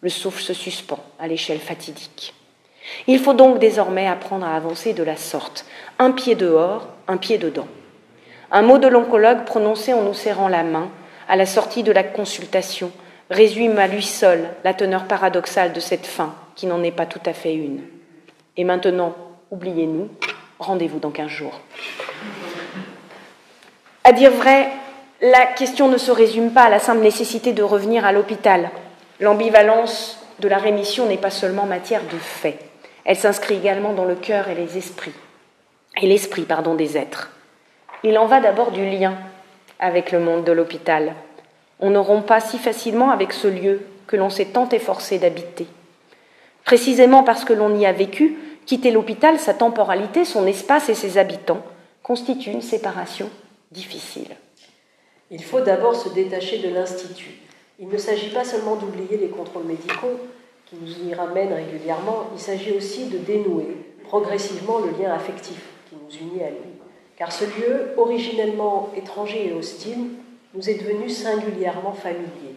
le souffle se suspend à l'échelle fatidique. Il faut donc désormais apprendre à avancer de la sorte, un pied dehors, un pied dedans. Un mot de l'oncologue prononcé en nous serrant la main, à la sortie de la consultation, résume à lui seul la teneur paradoxale de cette fin, qui n'en est pas tout à fait une. Et maintenant, oubliez-nous, rendez-vous dans quinze jours. À dire vrai, la question ne se résume pas à la simple nécessité de revenir à l'hôpital. L'ambivalence de la rémission n'est pas seulement matière de fait. Elle s'inscrit également dans le cœur et les esprits, et l'esprit pardon, des êtres. Il en va d'abord du lien avec le monde de l'hôpital. On ne rompt pas si facilement avec ce lieu que l'on s'est tant efforcé d'habiter. Précisément parce que l'on y a vécu, quitter l'hôpital, sa temporalité, son espace et ses habitants constitue une séparation difficile. Il faut d'abord se détacher de l'Institut. Il ne s'agit pas seulement d'oublier les contrôles médicaux qui nous y ramènent régulièrement, il s'agit aussi de dénouer progressivement le lien affectif qui nous unit à lui. Car ce lieu, originellement étranger et hostile, nous est devenu singulièrement familier.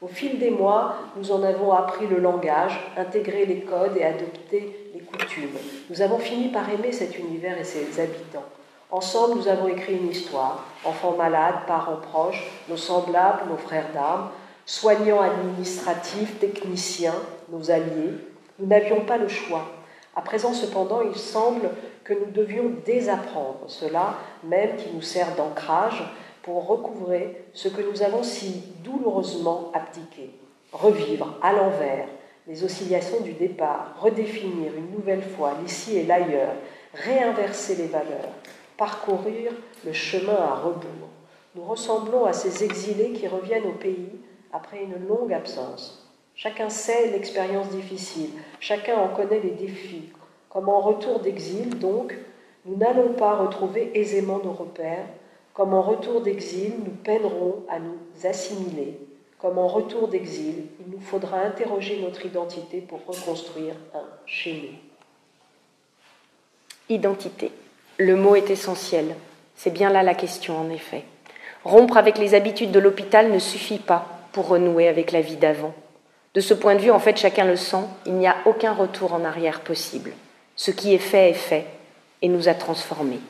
Au fil des mois, nous en avons appris le langage, intégré les codes et adopté les coutumes. Nous avons fini par aimer cet univers et ses habitants. Ensemble, nous avons écrit une histoire, enfants malades, parents proches, nos semblables, nos frères d'armes, soignants administratifs, techniciens, nos alliés. Nous n'avions pas le choix. À présent, cependant, il semble que nous devions désapprendre cela, même qui nous sert d'ancrage, pour recouvrer ce que nous avons si douloureusement abdiqué. Revivre à l'envers les oscillations du départ, redéfinir une nouvelle fois l'ici et l'ailleurs, réinverser les valeurs. Parcourir le chemin à rebours. Nous ressemblons à ces exilés qui reviennent au pays après une longue absence. Chacun sait l'expérience difficile, chacun en connaît les défis. Comme en retour d'exil, donc, nous n'allons pas retrouver aisément nos repères. Comme en retour d'exil, nous peinerons à nous assimiler. Comme en retour d'exil, il nous faudra interroger notre identité pour reconstruire un chez nous. Identité. Le mot est essentiel. C'est bien là la question, en effet. Rompre avec les habitudes de l'hôpital ne suffit pas pour renouer avec la vie d'avant. De ce point de vue, en fait, chacun le sent, il n'y a aucun retour en arrière possible. Ce qui est fait est fait et nous a transformés.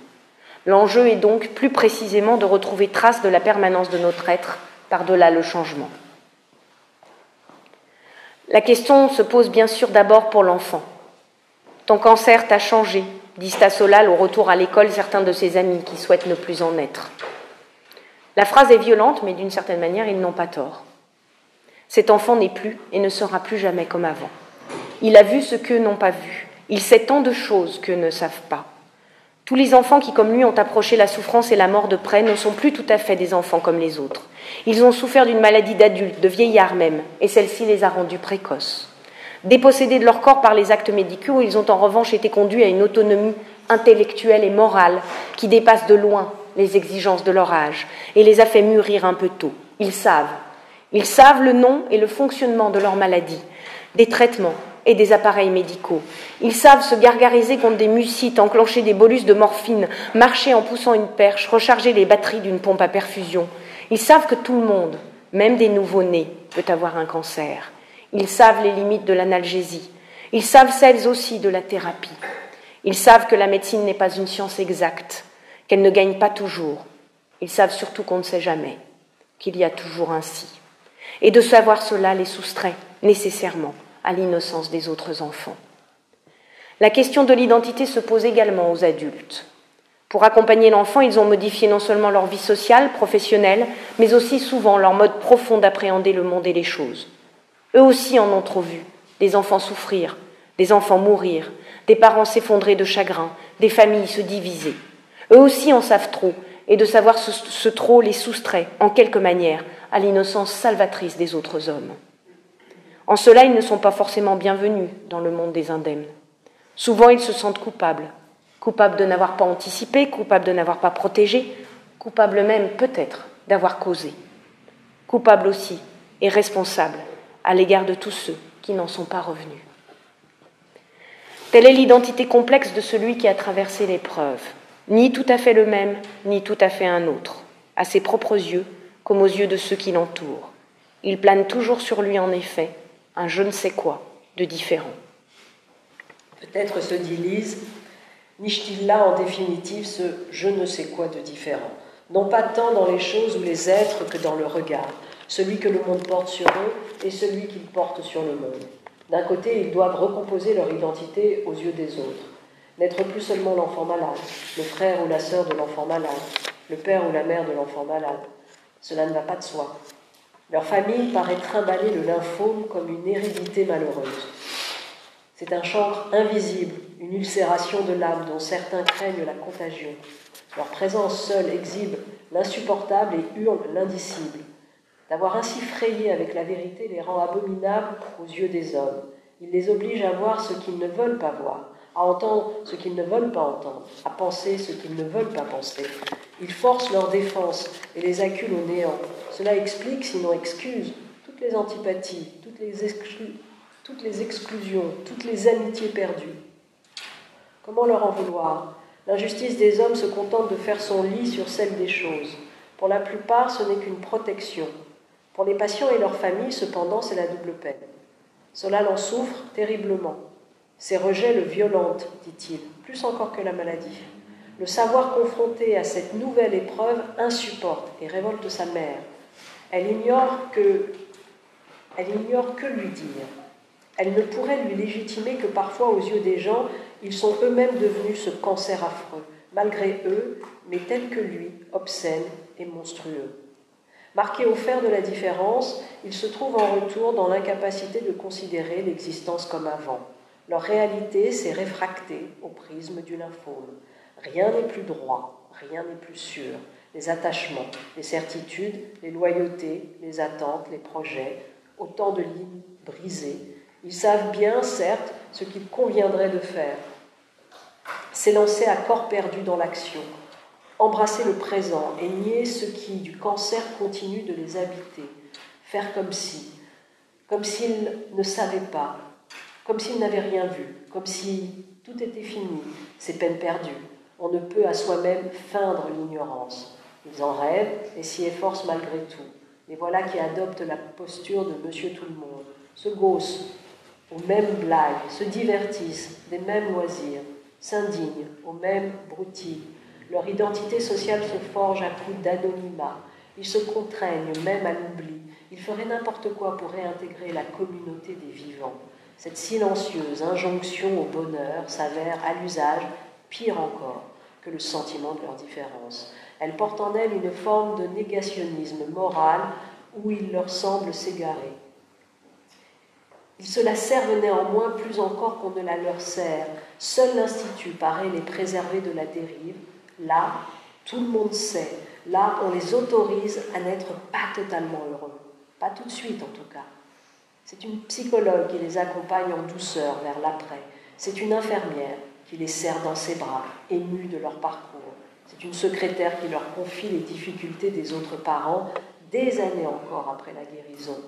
L'enjeu est donc plus précisément de retrouver trace de la permanence de notre être par-delà le changement. La question se pose bien sûr d'abord pour l'enfant. « Ton cancer t'a changé », disent à Solal au retour à l'école certains de ses amis qui souhaitent ne plus en être. La phrase est violente, mais d'une certaine manière, ils n'ont pas tort. Cet enfant n'est plus et ne sera plus jamais comme avant. Il a vu ce qu'eux n'ont pas vu. Il sait tant de choses qu'eux ne savent pas. Tous les enfants qui, comme lui, ont approché la souffrance et la mort de près ne sont plus tout à fait des enfants comme les autres. Ils ont souffert d'une maladie d'adulte, de vieillard même, et celle-ci les a rendus précoces. Dépossédés de leur corps par les actes médicaux, ils ont en revanche été conduits à une autonomie intellectuelle et morale qui dépasse de loin les exigences de leur âge et les a fait mûrir un peu tôt. Ils savent. Ils savent le nom et le fonctionnement de leur maladie, des traitements et des appareils médicaux. Ils savent se gargariser contre des mucites, enclencher des bolus de morphine, marcher en poussant une perche, recharger les batteries d'une pompe à perfusion. Ils savent que tout le monde, même des nouveau-nés, peut avoir un cancer. Ils savent les limites de l'analgésie. Ils savent celles aussi de la thérapie. Ils savent que la médecine n'est pas une science exacte, qu'elle ne gagne pas toujours. Ils savent surtout qu'on ne sait jamais, qu'il y a toujours un si. Et de savoir cela les soustrait nécessairement à l'innocence des autres enfants. La question de l'identité se pose également aux adultes. Pour accompagner l'enfant, ils ont modifié non seulement leur vie sociale, professionnelle, mais aussi souvent leur mode profond d'appréhender le monde et les choses. Eux aussi en ont trop vu, des enfants souffrir, des enfants mourir, des parents s'effondrer de chagrin, des familles se diviser. Eux aussi en savent trop, et de savoir ce, ce trop les soustrait, en quelque manière, à l'innocence salvatrice des autres hommes. En cela, ils ne sont pas forcément bienvenus dans le monde des indemnes. Souvent, ils se sentent coupables, coupables de n'avoir pas anticipé, coupables de n'avoir pas protégé, coupables même, peut-être, d'avoir causé. Coupables aussi, et responsables, à l'égard de tous ceux qui n'en sont pas revenus. Telle est l'identité complexe de celui qui a traversé l'épreuve. Ni tout à fait le même, ni tout à fait un autre, à ses propres yeux, comme aux yeux de ceux qui l'entourent. Il plane toujours sur lui, en effet, un je ne sais quoi de différent. Peut-être, se dit Lise, niche-t-il là, en définitive, ce je ne sais quoi de différent, non pas tant dans les choses ou les êtres que dans le regard, celui que le monde porte sur eux et celui qu'ils portent sur le monde. D'un côté, ils doivent recomposer leur identité aux yeux des autres. N'être plus seulement l'enfant malade, le frère ou la sœur de l'enfant malade, le père ou la mère de l'enfant malade. Cela ne va pas de soi. Leur famille paraît trimballer le lymphome comme une hérédité malheureuse. C'est un chancre invisible, une ulcération de l'âme dont certains craignent la contagion. Leur présence seule exhibe l'insupportable et hurle l'indicible. D'avoir ainsi frayé avec la vérité les rend abominables aux yeux des hommes. Ils les obligent à voir ce qu'ils ne veulent pas voir, à entendre ce qu'ils ne veulent pas entendre, à penser ce qu'ils ne veulent pas penser. Ils forcent leur défense et les acculent au néant. Cela explique, sinon excuse, toutes les antipathies, toutes les, exclu- toutes les exclusions, toutes les amitiés perdues. Comment leur en vouloir ? L'injustice des hommes se contente de faire son lit sur celle des choses. Pour la plupart, ce n'est qu'une protection. Pour les patients et leurs familles, cependant, c'est la double peine. Solal en souffre terriblement. Ces rejets le violentent, dit-il, plus encore que la maladie. Le savoir confronté à cette nouvelle épreuve insupporte et révolte sa mère. Elle ignore que, elle ignore que lui dire. Elle ne pourrait lui légitimer que parfois aux yeux des gens, ils sont eux-mêmes devenus ce cancer affreux, malgré eux, mais tel que lui, obscène et monstrueux. Marqué au fer de la différence, ils se trouvent en retour dans l'incapacité de considérer l'existence comme avant. Leur réalité s'est réfractée au prisme du lymphome. Rien n'est plus droit, rien n'est plus sûr. Les attachements, les certitudes, les loyautés, les attentes, les projets, autant de lignes brisés. Ils savent bien, certes, ce qu'il conviendrait de faire. S'élancer à corps perdu dans l'action, embrasser le présent et nier ce qui, du cancer, continue de les habiter. Faire comme si, comme s'ils ne savaient pas, comme s'ils n'avaient rien vu, comme si tout était fini, c'est peine perdue. On ne peut à soi-même feindre l'ignorance. Ils en rêvent et s'y efforcent malgré tout. Les voilà qui adoptent la posture de Monsieur Tout-le-Monde, se gaussent aux mêmes blagues, se divertissent des mêmes loisirs, s'indignent aux mêmes broutilles. Leur identité sociale se forge à coups d'anonymat. Ils se contraignent même à l'oubli. Ils feraient n'importe quoi pour réintégrer la communauté des vivants. Cette silencieuse injonction au bonheur s'avère, à l'usage, pire encore que le sentiment de leur différence. Elle porte en elle une forme de négationnisme moral où il leur semble s'égarer. Ils se la servent néanmoins plus encore qu'on ne la leur sert. Seul l'Institut paraît les préserver de la dérive. Là, tout le monde sait. Là, on les autorise à n'être pas totalement heureux. Pas tout de suite, en tout cas. C'est une psychologue qui les accompagne en douceur vers l'après. C'est une infirmière qui les serre dans ses bras, émue de leur parcours. C'est une secrétaire qui leur confie les difficultés des autres parents, des années encore après la guérison.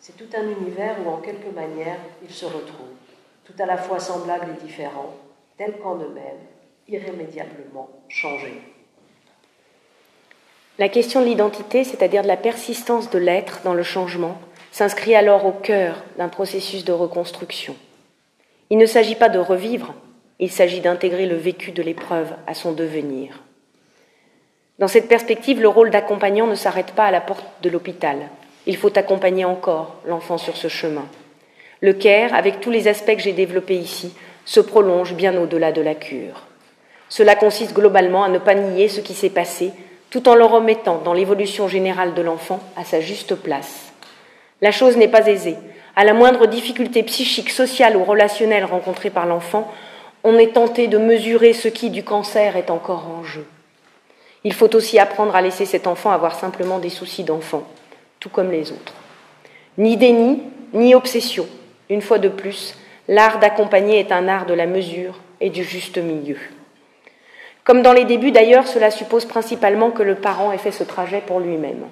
C'est tout un univers où, en quelque manière, ils se retrouvent, tout à la fois semblables et différents, tels qu'en eux-mêmes, irrémédiablement changés. La question de l'identité, c'est-à-dire de la persistance de l'être dans le changement, s'inscrit alors au cœur d'un processus de reconstruction. Il ne s'agit pas de revivre, il s'agit d'intégrer le vécu de l'épreuve à son devenir. Dans cette perspective, le rôle d'accompagnant ne s'arrête pas à la porte de l'hôpital. Il faut accompagner encore l'enfant sur ce chemin. Le care, avec tous les aspects que j'ai développés ici, se prolonge bien au-delà de la cure. Cela consiste globalement à ne pas nier ce qui s'est passé, tout en le remettant dans l'évolution générale de l'enfant à sa juste place. La chose n'est pas aisée. À la moindre difficulté psychique, sociale ou relationnelle rencontrée par l'enfant, on est tenté de mesurer ce qui du cancer est encore en jeu. Il faut aussi apprendre à laisser cet enfant avoir simplement des soucis d'enfant, tout comme les autres. Ni déni, ni obsession. Une fois de plus, l'art d'accompagner est un art de la mesure et du juste milieu. Comme dans les débuts d'ailleurs, cela suppose principalement que le parent ait fait ce trajet pour lui-même.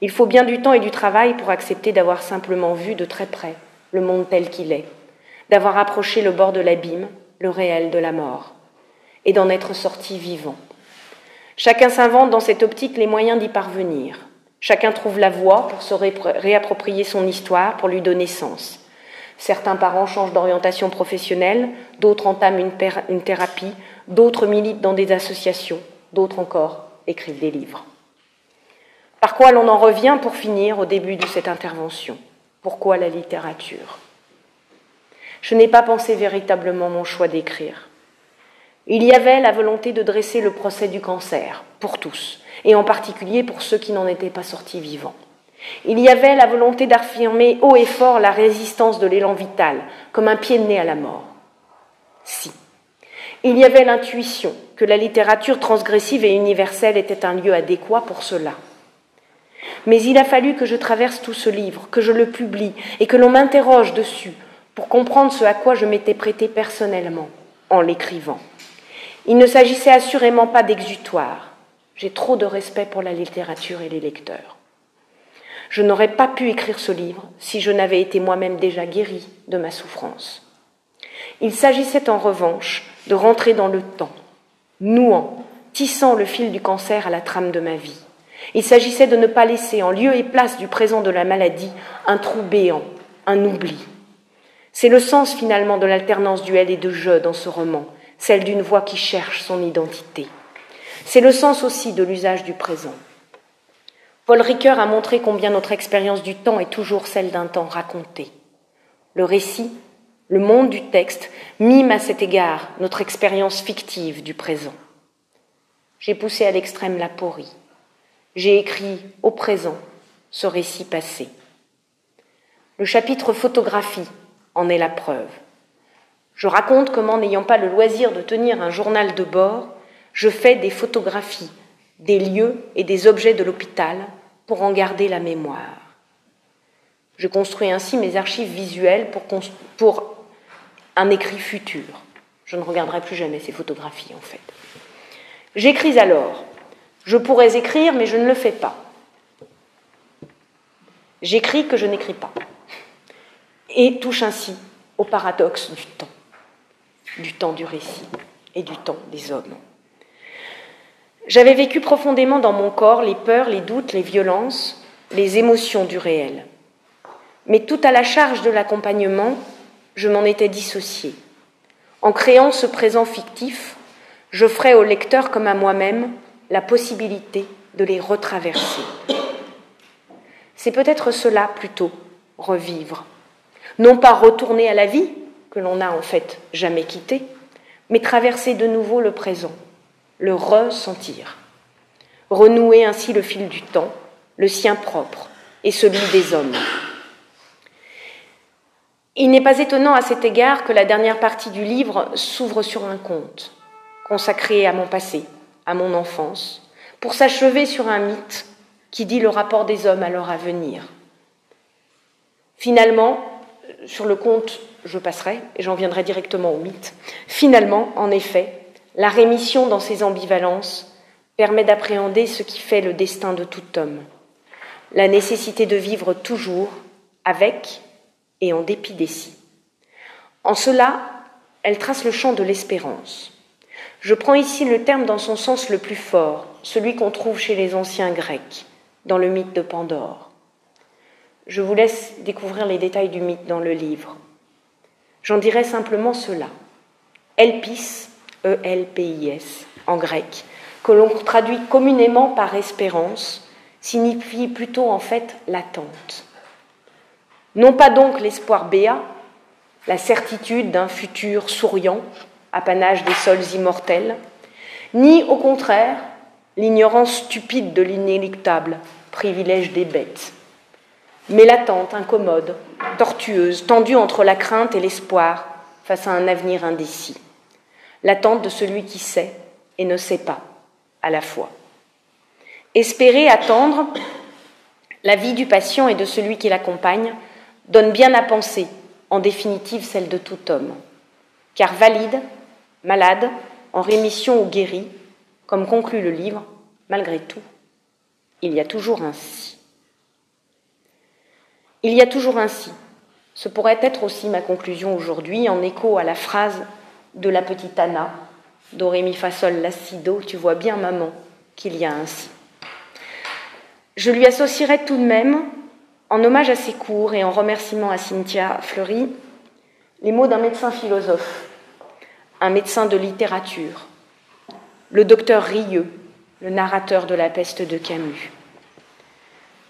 Il faut bien du temps et du travail pour accepter d'avoir simplement vu de très près le monde tel qu'il est, d'avoir approché le bord de l'abîme, le réel de la mort, et d'en être sorti vivant. Chacun s'invente dans cette optique les moyens d'y parvenir. Chacun trouve la voie pour se ré- réapproprier son histoire, pour lui donner sens. Certains parents changent d'orientation professionnelle, d'autres entament une, per- une thérapie, d'autres militent dans des associations, d'autres encore écrivent des livres. Par quoi l'on en revient pour finir au début de cette intervention ? Pourquoi la littérature ? Je n'ai pas pensé véritablement mon choix d'écrire. Il y avait la volonté de dresser le procès du cancer, pour tous, et en particulier pour ceux qui n'en étaient pas sortis vivants. Il y avait la volonté d'affirmer haut et fort la résistance de l'élan vital, comme un pied de nez à la mort. Si. Il y avait l'intuition que la littérature transgressive et universelle était un lieu adéquat pour cela. Mais il a fallu que je traverse tout ce livre, que je le publie, et que l'on m'interroge dessus, pour comprendre ce à quoi je m'étais prêtée personnellement en l'écrivant. Il ne s'agissait assurément pas d'exutoire. J'ai trop de respect pour la littérature et les lecteurs. Je n'aurais pas pu écrire ce livre si je n'avais été moi-même déjà guérie de ma souffrance. Il s'agissait en revanche de rentrer dans le temps, nouant, tissant le fil du cancer à la trame de ma vie. Il s'agissait de ne pas laisser en lieu et place du présent de la maladie un trou béant, un oubli. C'est le sens finalement de l'alternance duel et de jeu dans ce roman, celle d'une voix qui cherche son identité. C'est le sens aussi de l'usage du présent. Paul Ricoeur a montré combien notre expérience du temps est toujours celle d'un temps raconté. Le récit, le monde du texte, mime à cet égard notre expérience fictive du présent. J'ai poussé à l'extrême la porie. J'ai écrit au présent ce récit passé. Le chapitre photographie en est la preuve. Je raconte comment, n'ayant pas le loisir de tenir un journal de bord, je fais des photographies, des lieux et des objets de l'hôpital pour en garder la mémoire. Je construis ainsi mes archives visuelles pour, pour un écrit futur. Je ne regarderai plus jamais ces photographies, en fait. J'écris alors. Je pourrais écrire, mais je ne le fais pas. J'écris que je n'écris pas. Et touche ainsi au paradoxe du temps, du temps du récit et du temps des hommes. J'avais vécu profondément dans mon corps les peurs, les doutes, les violences, les émotions du réel. Mais tout à la charge de l'accompagnement, je m'en étais dissociée. En créant ce présent fictif, j'offrais au lecteur comme à moi-même la possibilité de les retraverser. C'est peut-être cela plutôt, revivre. Non pas retourner à la vie, que l'on n'a en fait jamais quittée, mais traverser de nouveau le présent, le ressentir. Renouer ainsi le fil du temps, le sien propre et celui des hommes. Il n'est pas étonnant à cet égard que la dernière partie du livre s'ouvre sur un conte, consacré à mon passé, à mon enfance, pour s'achever sur un mythe qui dit le rapport des hommes à leur avenir. Finalement, sur le conte, je passerai, et j'en viendrai directement au mythe. Finalement, en effet, la rémission dans ses ambivalences permet d'appréhender ce qui fait le destin de tout homme, la nécessité de vivre toujours avec et en dépit des si. En cela, elle trace le champ de l'espérance. Je prends ici le terme dans son sens le plus fort, celui qu'on trouve chez les anciens Grecs, dans le mythe de Pandore. Je vous laisse découvrir les détails du mythe dans le livre. J'en dirai simplement cela. Elpis, E L P I S, en grec, que l'on traduit communément par espérance, signifie plutôt en fait l'attente. Non pas donc l'espoir béat, la certitude d'un futur souriant, apanage des sols immortels, ni au contraire l'ignorance stupide de l'inéluctable, privilège des bêtes, mais l'attente incommode, tortueuse, tendue entre la crainte et l'espoir face à un avenir indécis, l'attente de celui qui sait et ne sait pas à la fois. Espérer, attendre, la vie du patient et de celui qui l'accompagne donne bien à penser, en définitive celle de tout homme. Car valide, malade, en rémission ou guéri, comme conclut le livre, malgré tout, il y a toujours un si. Il y a toujours un si. Ce pourrait être aussi ma conclusion aujourd'hui, en écho à la phrase de la petite Anna, do ré mi fa sol la si do, tu vois bien maman qu'il y a un si. Je lui associerai tout de même, en hommage à ses cours et en remerciement à Cynthia Fleury, les mots d'un médecin philosophe, un médecin de littérature, le docteur Rieux, le narrateur de La Peste de Camus.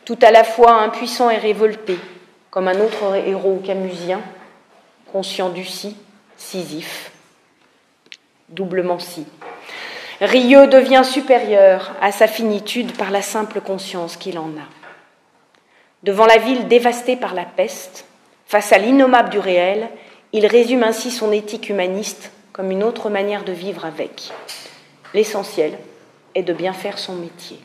Tout à la fois impuissant et révolté, comme un autre héros camusien, conscient du si, Sisyphe, doublement si. Rieux devient supérieur à sa finitude par la simple conscience qu'il en a. Devant la ville dévastée par la peste, face à l'innommable du réel, il résume ainsi son éthique humaniste comme une autre manière de vivre avec. L'essentiel est de bien faire son métier.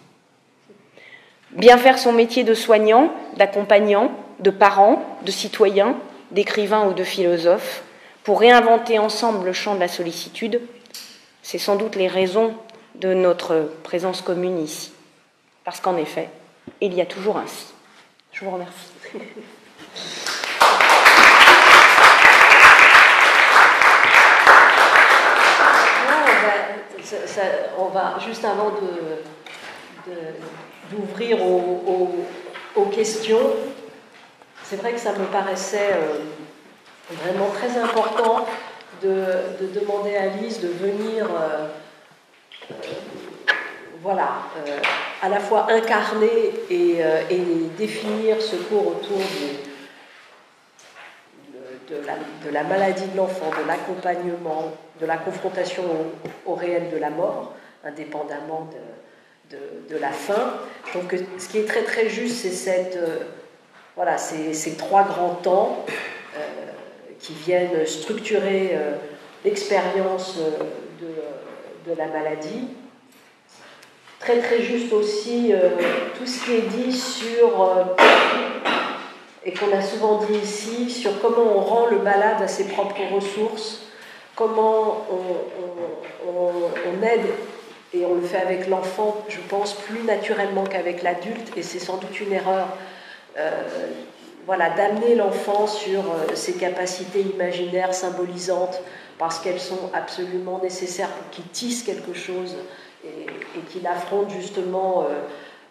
Bien faire son métier de soignant, d'accompagnant, de parent, de citoyen, d'écrivain ou de philosophe, pour réinventer ensemble le champ de la sollicitude, c'est sans doute les raisons de notre présence commune ici. Parce qu'en effet, il y a toujours un si. Je vous remercie. Ça, ça, on va, juste avant de, de, d'ouvrir aux, aux, aux questions, c'est vrai que ça me paraissait euh, vraiment très important de, de demander à Lise de venir euh, euh, voilà, euh, à la fois incarner et, euh, et définir ce cours autour de, de, de, la, de la maladie de l'enfant, de l'accompagnement, de la confrontation au, au réel de la mort, indépendamment de, de, de la fin. Donc ce qui est très très juste, c'est cette, euh, voilà, ces, ces trois grands temps euh, qui viennent structurer euh, l'expérience euh, de, de la maladie. Très très juste aussi euh, tout ce qui est dit sur euh, et qu'on a souvent dit ici sur comment on rend le malade à ses propres ressources, comment on, on, on, on aide, et on le fait avec l'enfant, je pense, plus naturellement qu'avec l'adulte, et c'est sans doute une erreur euh, voilà, d'amener l'enfant sur euh, ses capacités imaginaires symbolisantes, parce qu'elles sont absolument nécessaires pour qu'il tisse quelque chose et, et qu'il affronte justement euh,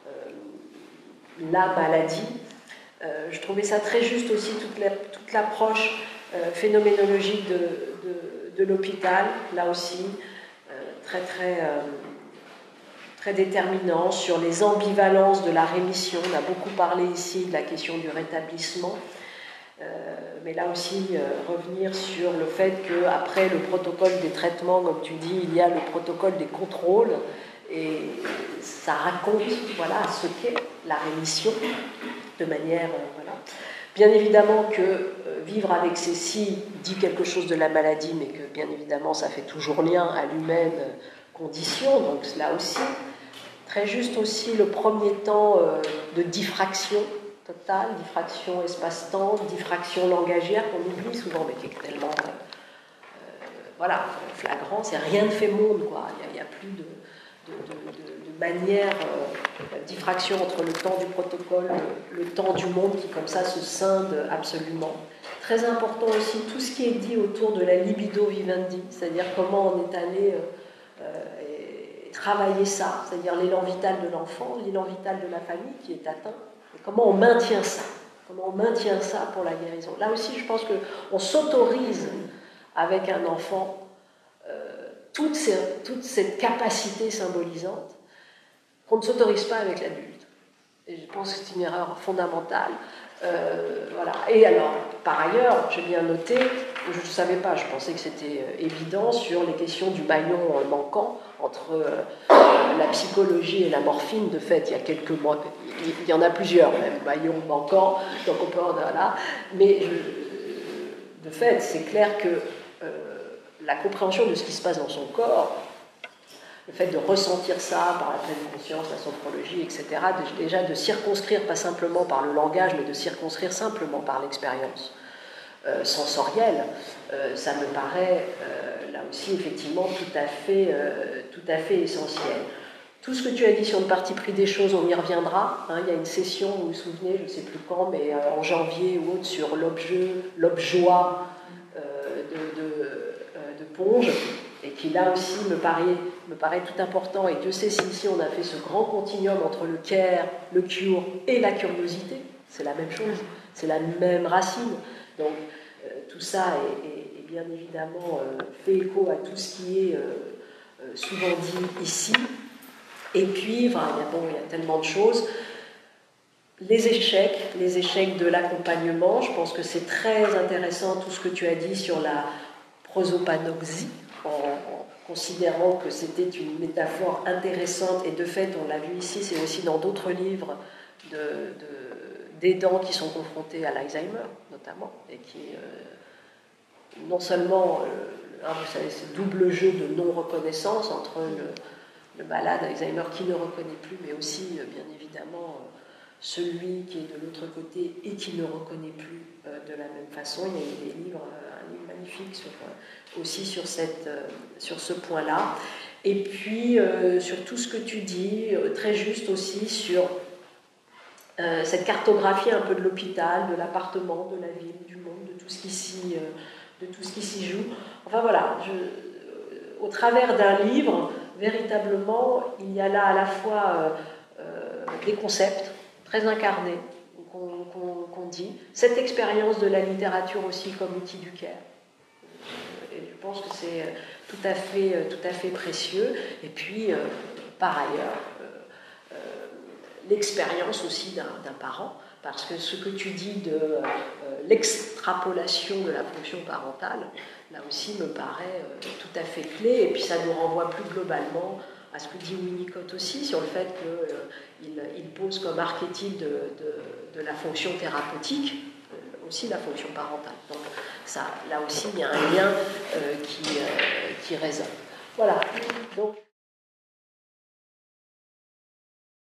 euh, la maladie. Euh, je trouvais ça très juste aussi, toute la, toute l'approche euh, phénoménologique de, de, de l'hôpital, là aussi, euh, très, très, euh, très déterminant, sur les ambivalences de la rémission. On a beaucoup parlé ici de la question du rétablissement. Euh, mais là aussi, euh, revenir sur le fait qu'après le protocole des traitements, comme tu dis, il y a le protocole des contrôles, et ça raconte voilà, ce qu'est la rémission de manière... Euh, voilà. Bien évidemment que euh, vivre avec ces si dit quelque chose de la maladie, mais que bien évidemment ça fait toujours lien à l'humaine condition, donc là aussi, très juste aussi le premier temps euh, de diffraction, totale, diffraction espace-temps, diffraction langagière qu'on oublie souvent, mais qui est tellement euh, voilà, flagrant, c'est rien de fait monde, quoi. Il n'y a, a plus de, de, de, de manière, euh, la diffraction entre le temps du protocole, le, le temps du monde qui, comme ça, se scinde absolument. Très important aussi, tout ce qui est dit autour de la libido vivendi, c'est-à-dire comment on est allé euh, et travailler ça, c'est-à-dire l'élan vital de l'enfant, l'élan vital de la famille qui est atteint. Comment on maintient ça? Comment on maintient ça pour la guérison? Là aussi, je pense qu'on s'autorise avec un enfant euh, toute, ces, toute cette capacité symbolisante qu'on ne s'autorise pas avec l'adulte. Et je pense que c'est une erreur fondamentale. Euh, voilà. Et alors, par ailleurs, j'ai bien noté, je ne savais pas, je pensais que c'était évident sur les questions du maillon manquant entre euh, la psychologie et la morphine. De fait, il y a quelques mois, il y en a plusieurs même, maillons manquants, donc on peut en avoir là. Mais je, de fait, c'est clair que euh, la compréhension de ce qui se passe dans son corps, le fait de ressentir ça par la pleine conscience, la sophrologie, et cetera, de, déjà de circonscrire, pas simplement par le langage, mais de circonscrire simplement par l'expérience euh, sensorielle, euh, ça me paraît, euh, là aussi, effectivement, tout à fait, euh, tout à fait essentiel. Tout ce que tu as dit sur le parti pris des choses, on y reviendra. Hein, il y a une session, vous vous souvenez, je ne sais plus quand, mais euh, en janvier ou autre, sur l'objet, l'objoie euh, de, de, euh, de Ponge, et qui là aussi me paraît, me paraît tout important. Et Dieu sait si ici on a fait ce grand continuum entre le care, le cure et la curiosité. C'est la même chose, c'est la même racine. Donc euh, tout ça est, est, est bien évidemment euh, fait écho à tout ce qui est euh, euh, souvent dit ici. Et puis, enfin, il y a, bon, il y a tellement de choses. Les échecs, les échecs de l'accompagnement, je pense que c'est très intéressant tout ce que tu as dit sur la prosopagnosie, en, en considérant que c'était une métaphore intéressante. Et de fait, on l'a vu ici, c'est aussi dans d'autres livres de, de, d'aidants qui sont confrontés à l'Alzheimer, notamment, et qui, euh, non seulement, euh, hein, vous savez, ce double jeu de non-reconnaissance entre le... le malade Alzheimer qui ne reconnaît plus, mais aussi, bien évidemment, celui qui est de l'autre côté et qui ne reconnaît plus de la même façon. Il y a eu des livres, un livre magnifique sur, aussi sur, cette, sur ce point-là. Et puis, euh, sur tout ce que tu dis, très juste aussi sur euh, cette cartographie un peu de l'hôpital, de l'appartement, de la ville, du monde, de tout ce qui s'y, euh, de tout ce qui s'y joue. Enfin, voilà, je, au travers d'un livre... Véritablement, il y a là à la fois euh, euh, des concepts très incarnés qu'on, qu'on, qu'on dit, cette expérience de la littérature aussi comme outil du care. Et je pense que c'est tout à fait, tout à fait précieux. Et puis, euh, par ailleurs, euh, euh, l'expérience aussi d'un, d'un parent, parce que ce que tu dis de euh, l'extrapolation de la fonction parentale, là aussi, me paraît tout à fait clé. Et puis ça nous renvoie plus globalement à ce que dit Winnicott aussi, sur le fait qu'il euh, il pose comme archétype de, de, de la fonction thérapeutique, euh, aussi la fonction parentale. Donc ça, là aussi, il y a un lien euh, qui, euh, qui résonne. Voilà. Donc...